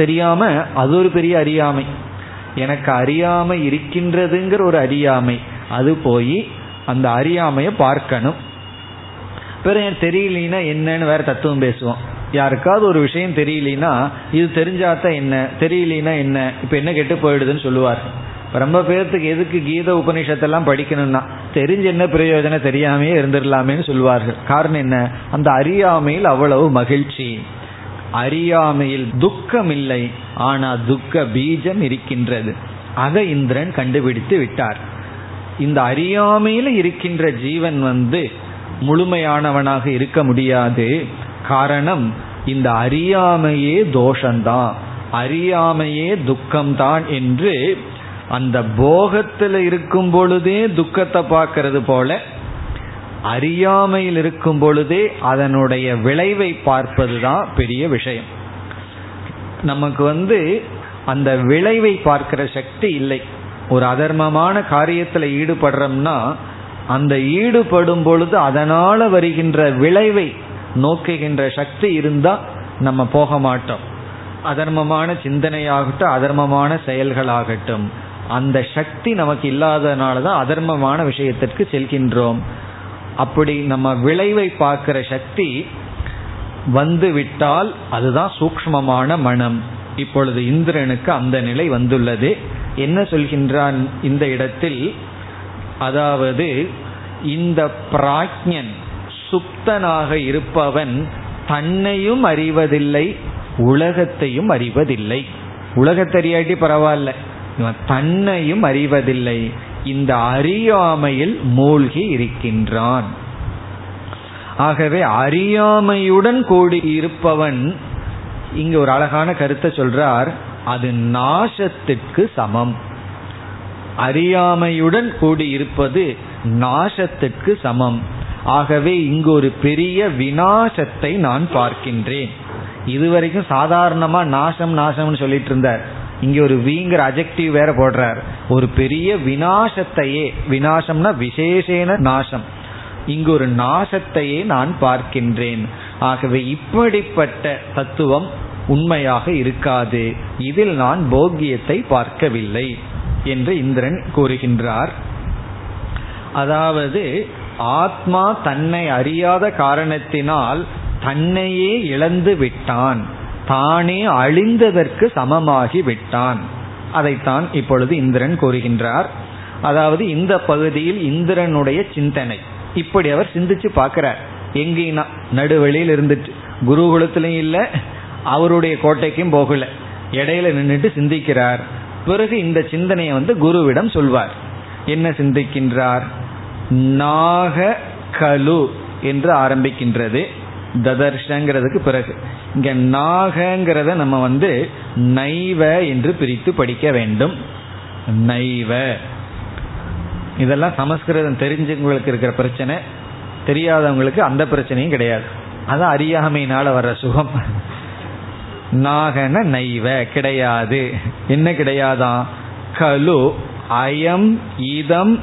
தெரியாம அது ஒரு பெரிய அறியாமை, எனக்கு அறியாமை இருக்கின்றதுங்கிற ஒரு அறியாமை, அது போய் அந்த அறியாமையை பார்க்கணும். பிறகு எனக்கு தெரியலனா என்னன்னு வேற தத்துவம் பேசுவோம். யாருக்காவது ஒரு விஷயம் தெரியலனா இது தெரிஞ்சாதான் என்ன, தெரியலனா என்ன, இப்போ என்ன கெட்டு போயிடுதுன்னு சொல்லுவார். ரொம்ப பேர்த்துக்கு எதுக்கு கீத உபநிஷத்தெல்லாம் படிக்கணும்னா, தெரிஞ்ச என்ன பிரயோஜனம், தெரியாமையே இருந்துடலாமேன்னு சொல்லுவார்கள். காரணம் என்ன, அந்த அறியாமையில் அவ்வளவு மகிழ்ச்சி. அறியாமையில் துக்கம் இல்லை, ஆனால் துக்க பீஜம் இருக்கின்றது. அதை இந்திரன் கண்டுபிடித்து விட்டார். இந்த அறியாமையில் இருக்கின்ற ஜீவன் வந்து முழுமையானவனாக இருக்க முடியாது. காரணம், இந்த அறியாமையே தோஷந்தான், அறியாமையே துக்கம்தான் என்று அந்த போகத்தில் இருக்கும் பொழுதே துக்கத்தை பார்க்கறது போல, அறியாமையில் இருக்கும் பொழுதே அதனுடைய விளைவை பார்ப்பது தான் பெரிய விஷயம். நமக்கு வந்து அந்த விளைவை பார்க்கிற சக்தி இல்லை. ஒரு அதர்மமான காரியத்தில் ஈடுபடுறோம்னா அந்த ஈடுபடும் பொழுது அதனால வருகின்ற விளைவை நோக்குகின்ற சக்தி இருந்தா நம்ம போக மாட்டோம். அதர்மமான சிந்தனையாகட்டும், அதர்மமான செயல்களாகட்டும், அந்த சக்தி நமக்கு இல்லாதனாலதான் அதர்மமான விஷயத்திற்கு செல்கின்றோம். அப்படி நம்ம விளைவை பார்க்கிற சக்தி வந்துவிட்டால் அதுதான் சூக்ஷ்மமான மனம். இப்பொழுது இந்திரனுக்கு அந்த நிலை வந்துள்ளது. என்ன சொல்கின்றான் இந்த இடத்தில்? அதாவது இந்த பிராக்ஞன் சுப்தனாக இருப்பவன் தன்னையும் அறிவதில்லை, உலகத்தையும் அறிவதில்லை. உலகத்தறியாட்டி பரவாயில்ல, இவன் தன்னையும் அறிவதில்லை. இந்த அறியாமையில் மூழ்கி இருக்கின்றான். ஆகவே அறியாமையுடன் கூடி இருப்பவன் இங்கு ஒரு அழகான கருத்தை சொல்றார், அது நாசத்திற்கு சமம். அறியாமையுடன் கூடி இருப்பது நாசத்திற்கு சமம். ஆகவே இங்கு ஒரு பெரிய விநாசத்தை நான் பார்க்கின்றேன். இதுவரைக்கும் சாதாரணமா நாசம் நாசம்னு சொல்லிட்டு இருந்தார், இங்க ஒரு வீங்கிற அஜெக்டிவ் வேற போடுறார். ஒரு பெரிய விநாசத்தையே, விநாசம்னா விசேஷேன நாசம், இங்கு ஒரு நாசத்தையே நான் பார்க்கின்றேன். ஆகவே இப்படிப்பட்ட தத்துவம் உண்மையாக இருக்காது, இதில் நான் போகியத்தை பார்க்கவில்லை என்று இந்திரன் கூறுகின்றார். அதாவது ஆத்மா தன்னை அறியாத காரணத்தினால் தன்னையே இழந்து விட்டான், தானே அழிந்ததற்கு சமமாகி விட்டான். அதைத்தான் இப்பொழுது இந்திரன் கூறுகின்றார். அதாவது இந்த பகுதியில் இந்திரனுடைய சிந்தனை இப்படி அவர் சிந்திச்சு பார்க்கிறார். எங்கேனா நடுவழியில் இருந்துட்டு குருகுலத்திலையும் இல்லை, அவருடைய கோட்டைக்கும் போகல, இடையில நின்றுட்டு சிந்திக்கிறார். பிறகு இந்த சிந்தனையை வந்து குருவிடம் சொல்வார். என்ன சிந்திக்கின்றார்? நாக கலு என்று ஆரம்பிக்கின்றது ததர்ஷங்கிறதுக்கு பிறகு. இங்க நாகங்கிறத நம்ம வந்து நைவ என்று பிரித்து படிக்க வேண்டும். நைவ, இதெல்லாம் சமஸ்கிருதம் தெரிஞ்சவங்களுக்கு இருக்கிற பிரச்சனை, தெரியாதவங்களுக்கு அந்த பிரச்சனையும் கிடையாது. அதான் அறியாமையினால வர்ற சுகம். நாகன நைவ கிடையாது. என்ன கிடையாதான்? கலு அயம் இதம்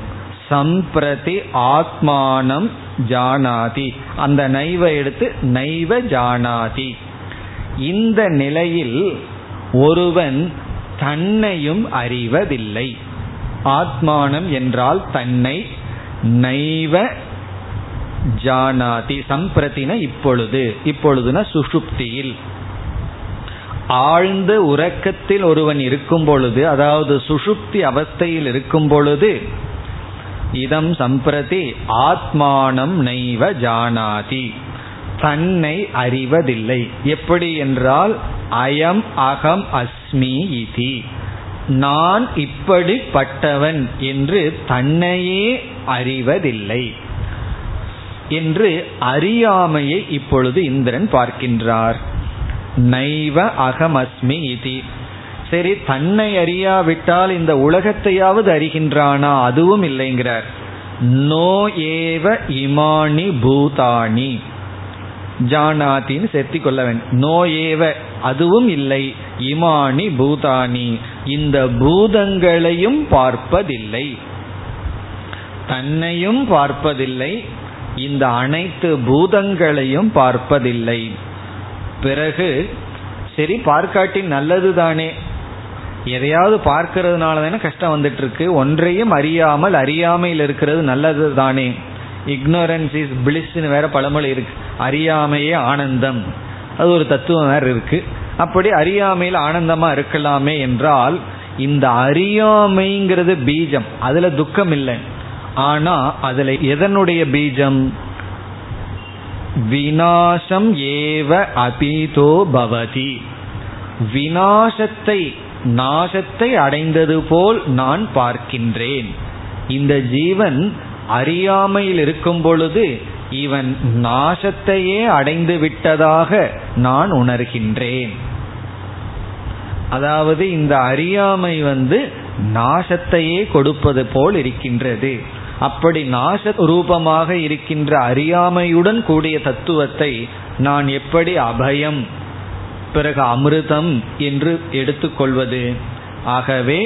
சம்பிரதி ஆத்மானம் ஜானாதி. அந்த நைவ எடுத்து நைவ ஜானாதி. இந்த நிலையில் ஒருவன் தன்னையும் அறிவதில்லை. ஆத்மானம் என்றால் தன்னை, நைவ ஜானாதி சம்பிரதின இப்பொழுது, இப்பொழுதுன சுஷுப்தியில் ஆழ்ந்த உறக்கத்தில் ஒருவன் இருக்கும் பொழுது, அதாவது சுஷுப்தி அவஸ்தையில் இருக்கும் பொழுது இதம் சம்பிரதி ஆத்மானம் நைவ ஜானாதி தன்னை அறிவதில்லை. எப்படி என்றால் அயம் அகம் அஸ்மி இதி, நான் இப்படிப்பட்டவன் என்று தன்னையே அறிவதில்லை என்று அறியாமையை இப்பொழுது இந்திரன் பார்க்கின்றார். நைவ அகமஸ்மி இதி. சரி, தன்னை அறியாவிட்டால் இந்த உலகத்தையாவது அறிகின்றானா? அதுவும் இல்லைங்கிறார். நோ ஏவ இமானி பூதானி ஜானாத்தின்னு சேர்த்தி கொள்ள வேண்டும். நோ ஏவ அதுவும் இல்லை, இமானி பூதானி இந்த பூதங்களையும் பார்ப்பதில்லை, தன்னையும் பார்ப்பதில்லை, இந்த அனைத்து பூதங்களையும் பார்ப்பதில்லை. பிறகு சரி, பார்க்காட்டி நல்லது தானே, எதையாவது பார்க்கறதுனால தானே கஷ்டம் வந்துட்டு இருக்கு, ஒன்றையும் அறியாமல் அறியாமையில் இருக்கிறது நல்லது தானே. இக்னோரன்ஸ் இஸ் பிளிஸ்ன்னு வேற பழமொழி இருக்கு, அறியாமையே ஆனந்தம், அது ஒரு தத்துவம் வேற இருக்கு. அப்படி அறியாமையில் ஆனந்தமா இருக்கலாமே என்றால் இந்த அறியாமைங்கிறது பீஜம், அதுல துக்கம் இல்லை. ஆனா அதுல எதனுடைய பீஜம்? விநாசம் ஏவ அபீதோ பவதி, விநாசத்தை நாசத்தை அடைந்தது போல் நான் பார்க்கின்றேன். இந்த ஜீவன் அறியாமையில் இருக்கும் பொழுது இவன் நாசத்தையே அடைந்து விட்டதாக நான் உணர்கின்றேன். அதாவது இந்த அறியாமை வந்து நாசத்தையே கொடுப்பது போல் இருக்கின்றது. அப்படி நாச ரூபமாக இருக்கின்ற அறியாமையுடன் கூடிய தத்துவத்தை நான் எப்படி அபயம், பிறகு அமிர்தம் என்று எடுத்துக்கொள்வது? ஆகவே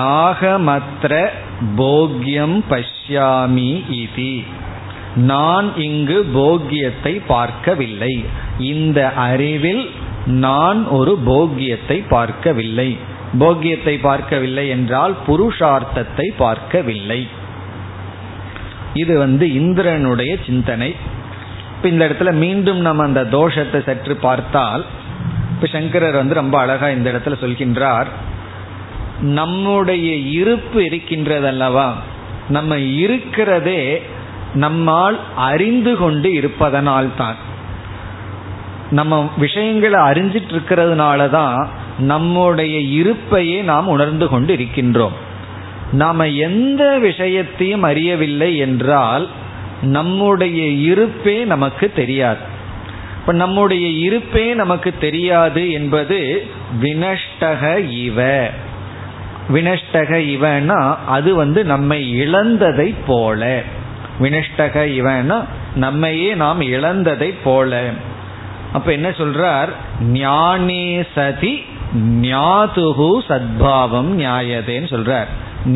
நாகமத்ர போக்யம் பஷ்ய பஷ்யாமி இதி, நான் இங்கு போக்கியத்தை பார்க்கவில்லை, இந்த அறிவில் நான் ஒரு போக்கியத்தை பார்க்கவில்லை. போக்கியத்தை பார்க்கவில்லை என்றால் புருஷார்த்தத்தை பார்க்கவில்லை. இது இந்திரனுடைய சிந்தனை. இந்த இடத்துல மீண்டும் நம்ம அந்த தோஷத்தை சற்று பார்த்தால், இப்ப சங்கரர் ரொம்ப அழகா இந்த இடத்துல சொல்கின்றார், நம்முடைய இருப்பு இருக்கின்றது அல்லவா, நம்ம இருக்கிறதே நம்மால் அறிந்து கொண்டு இருப்பதனால்தான், நம்ம விஷயங்களை அறிஞ்சிட்டு இருக்கிறதுனால தான் நம்முடைய இருப்பையே நாம் உணர்ந்து கொண்டு இருக்கின்றோம். நாம் எந்த விஷயத்தையும் அறியவில்லை என்றால் நம்முடைய இருப்பே நமக்கு தெரியாது. இப்போ நம்முடைய இருப்பே நமக்கு தெரியாது என்பது வினஷ்டக இவ. வினஷ்டக இவன்னா அது நம்மை இழந்ததை போல. வினஷ்டக இவன்னா நம்மையே நாம் இழந்ததை போல. அப்ப என்ன சொல்றார், ஞானே சதி ஞாதுஹு சத்பாவம் ஞாயதேன்னு சொல்றார்.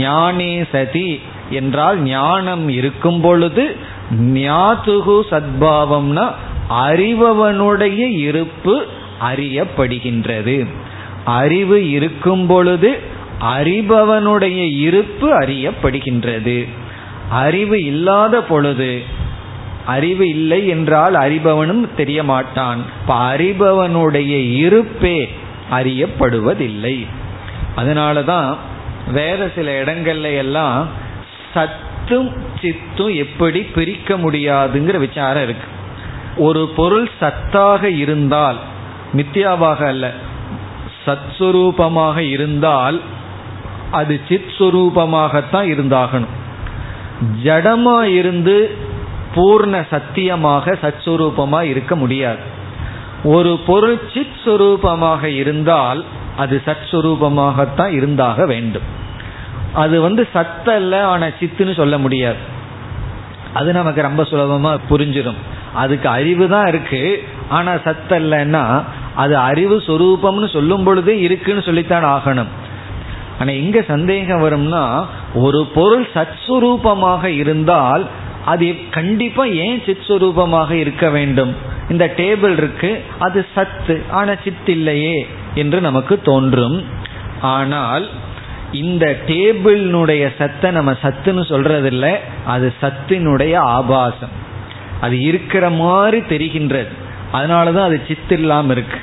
ஞானே சதி என்றால் ஞானம் இருக்கும் பொழுது, ஞாதுஹு சத்பாவம்னா அறிபவனுடைய இருப்பு அறியப்படுகின்றது. அறிவு இருக்கும் பொழுது அறிபவனுடைய இருப்பு அறியப்படுகின்றது. அறிவு இல்லாத பொழுது, அறிவு இல்லை என்றால் அறிபவனும் தெரியமாட்டான். இப்ப அறிபவனுடைய இருப்பே அறியப்படுவதில்லை. அதனால தான் வேற சில இடங்கள்ல எல்லாம் சத்தும் சித்தும் எப்படி பிரிக்க முடியாதுங்கிற விசாரம் இருக்கு. ஒரு பொருள் சத்தாக இருந்தால், மித்யாவாக அல்ல சத்ஸ்வரூபமாக இருந்தால், அது சித் சுரூபமாகத்தான் இருந்தாகணும். ஜடமா இருந்து பூர்ண சத்தியமாக சத்ஸ்வரூபமா இருக்க முடியாது. ஒரு பொருள் சித் சுரூபமாக இருந்தால் அது சத்ஸ்வரூபமாகத்தான் இருந்தாக வேண்டும். அது சத்தல்ல, ஆனா சித்துன்னு சொல்ல முடியாது. அது நமக்கு ரொம்ப சுலபமா புரிஞ்சிடும். அதுக்கு அறிவு தான் இருக்கு, ஆனா சத்தல்லன்னா அது அறிவு சுரூபம்னு சொல்லும் பொழுதே இருக்குன்னு சொல்லித்தான் ஆகணும். ஆனா எங்க சந்தேகம் வரும்னா, ஒரு பொருள் சத்ஸ்வரூபமாக இருந்தால் அது கண்டிப்பா ஏன் சித் சுரூபமாக இருக்க வேண்டும்? இந்த டேபிள் இருக்கு, அது சத்து, ஆனா சித் இல்லையே என்று நமக்கு தோன்றும். ஆனால் இந்த டேபிளினுடைய சத்தை நம்ம சத்துன்னு சொல்றதில்லை, அது சத்தினுடைய ஆபாசம். அது இருக்கிற மாதிரி தெரிகின்றது, அதனாலதான் அது சித்து இல்லாம இருக்கு.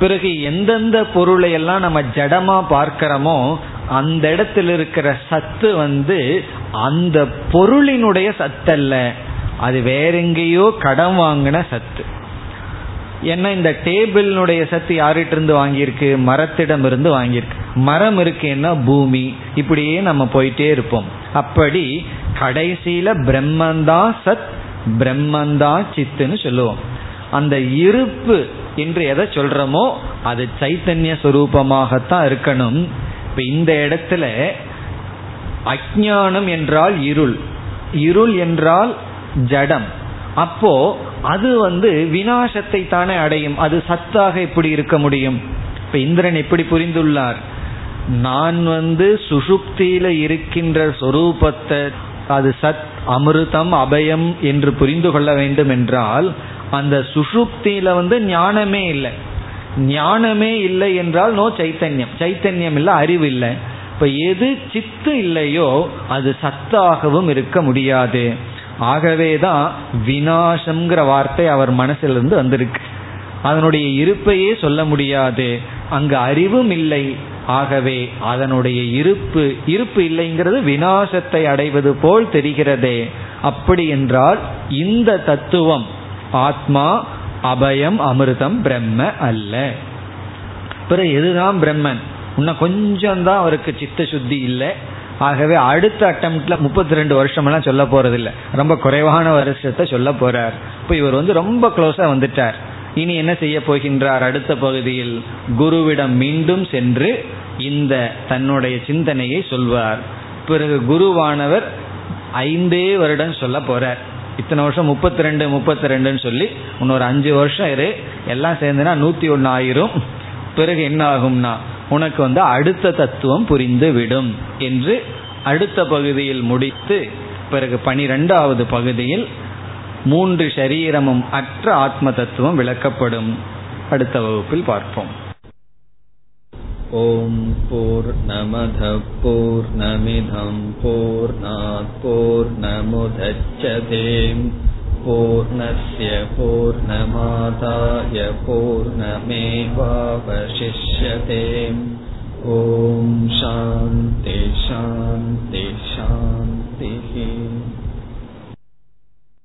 பிறகு எந்தெந்த பொருளை எல்லாம் நம்ம ஜடமா பார்க்கிறோமோ அந்த இடத்துல இருக்கிற சத்து அந்த பொருளினுடைய சத்தல்ல, அது வேற எங்கேயோ கடன் வாங்கின சத்து. ஏன்னா இந்த டேபிளினுடைய சத்து யார்கிட்ட இருந்து வாங்கியிருக்கு? மரத்திடம் இருந்து வாங்கியிருக்கு. மரம் இருக்குன்னா பூமி. இப்படியே நம்ம போயிட்டே இருப்போம். அப்படி கடைசியில பிரம்மந்தான் சத், பிரம்மந்தான் சித்துன்னு சொல்லுவோம். அந்த இருப்பு என்று எதை சொல்றோமோ அது சைத்தன்ய சுரூபமாகத்தான் இருக்கணும். இப்ப இந்த இடத்துல அஜ்ஞானம் என்றால் இருள், இருள் என்றால் ஜடம். அப்போ அது விநாசத்தை தானே அடையும், அது சத்தாக எப்படி இருக்க முடியும்? இப்ப இந்திரன் எப்படி புரிந்துள்ளார், நான் சுஷுப்தியில இருக்கின்ற சொரூபத்தை அது சத், அமிர்தம், அபயம் என்று புரிந்து கொள்ள வேண்டும் என்றால் அந்த சுஷுப்தியில ஞானமே இல்லை. ஞானமே இல்லை என்றால் நோ சைத்தன்யம், சைத்தன்யம் இல்லை, அறிவு இல்லை. இப்ப எது சித்து இல்லையோ அது சத்தாகவும் இருக்க முடியாது. ஆகவேதான் விநாசம்ங்கிற வார்த்தை அவர் மனசிலிருந்து வந்திருக்கு. அதனுடைய இருப்பையே சொல்ல முடியாது, அங்கு அறிவும் இல்லை. ஆகவே அதனுடைய இருப்பு இருப்பு இல்லைங்கிறது விநாசத்தை அடைவது போல் தெரிகிறதே. அப்படி என்றால் இந்த தத்துவம் ஆத்மா, அபயம், அமிர்தம், பிரம்ம அல்ல. பிற எதுதான் பிரம்மன்? இன்னும் கொஞ்சம் தான் அவருக்கு சித்த சுத்தி இல்லை. ஆகவே அடுத்த அட்டம்ல 32 வருஷம் எல்லாம் சொல்ல போறது இல்லை, ரொம்ப குறைவான வருஷத்தை சொல்ல போறார். இப்போ இவர் ரொம்ப க்ளோஸா வந்துட்டார். இனி என்ன செய்ய போகின்றார்? அடுத்த பகுதியில் குருவிடம் மீண்டும் சென்று இந்த தன்னுடைய சிந்தனையை சொல்வார். பிறகு குருவானவர் 5 வருடம் சொல்ல போறார். இத்தனை வருஷம் 32 சொல்லி இன்னொரு 5 வருஷம் இரு, எல்லாம் சேர்ந்துன்னா 101 ஆயிரும். பிறகு என்ன ஆகும்னா உனக்கு அடுத்த தத்துவம் புரிந்து விடும் என்று அடுத்த பகுதியில் முடித்து பிறகு 12வது பகுதியில் 3 சரீரமும் அற்ற ஆத்ம தத்துவம் விளக்கப்படும். அடுத்த வகுப்பில் பார்ப்போம். ஓம் பூர்ணமத பூர்ணமிதம் பூர்ணாத் பூர்ணமுதச்யதே பூர்ணஸ்ய பூர்ணமாதாய பூர்ணமேவாவசிஷ்யதே. ஓம் சாந்தி சாந்தி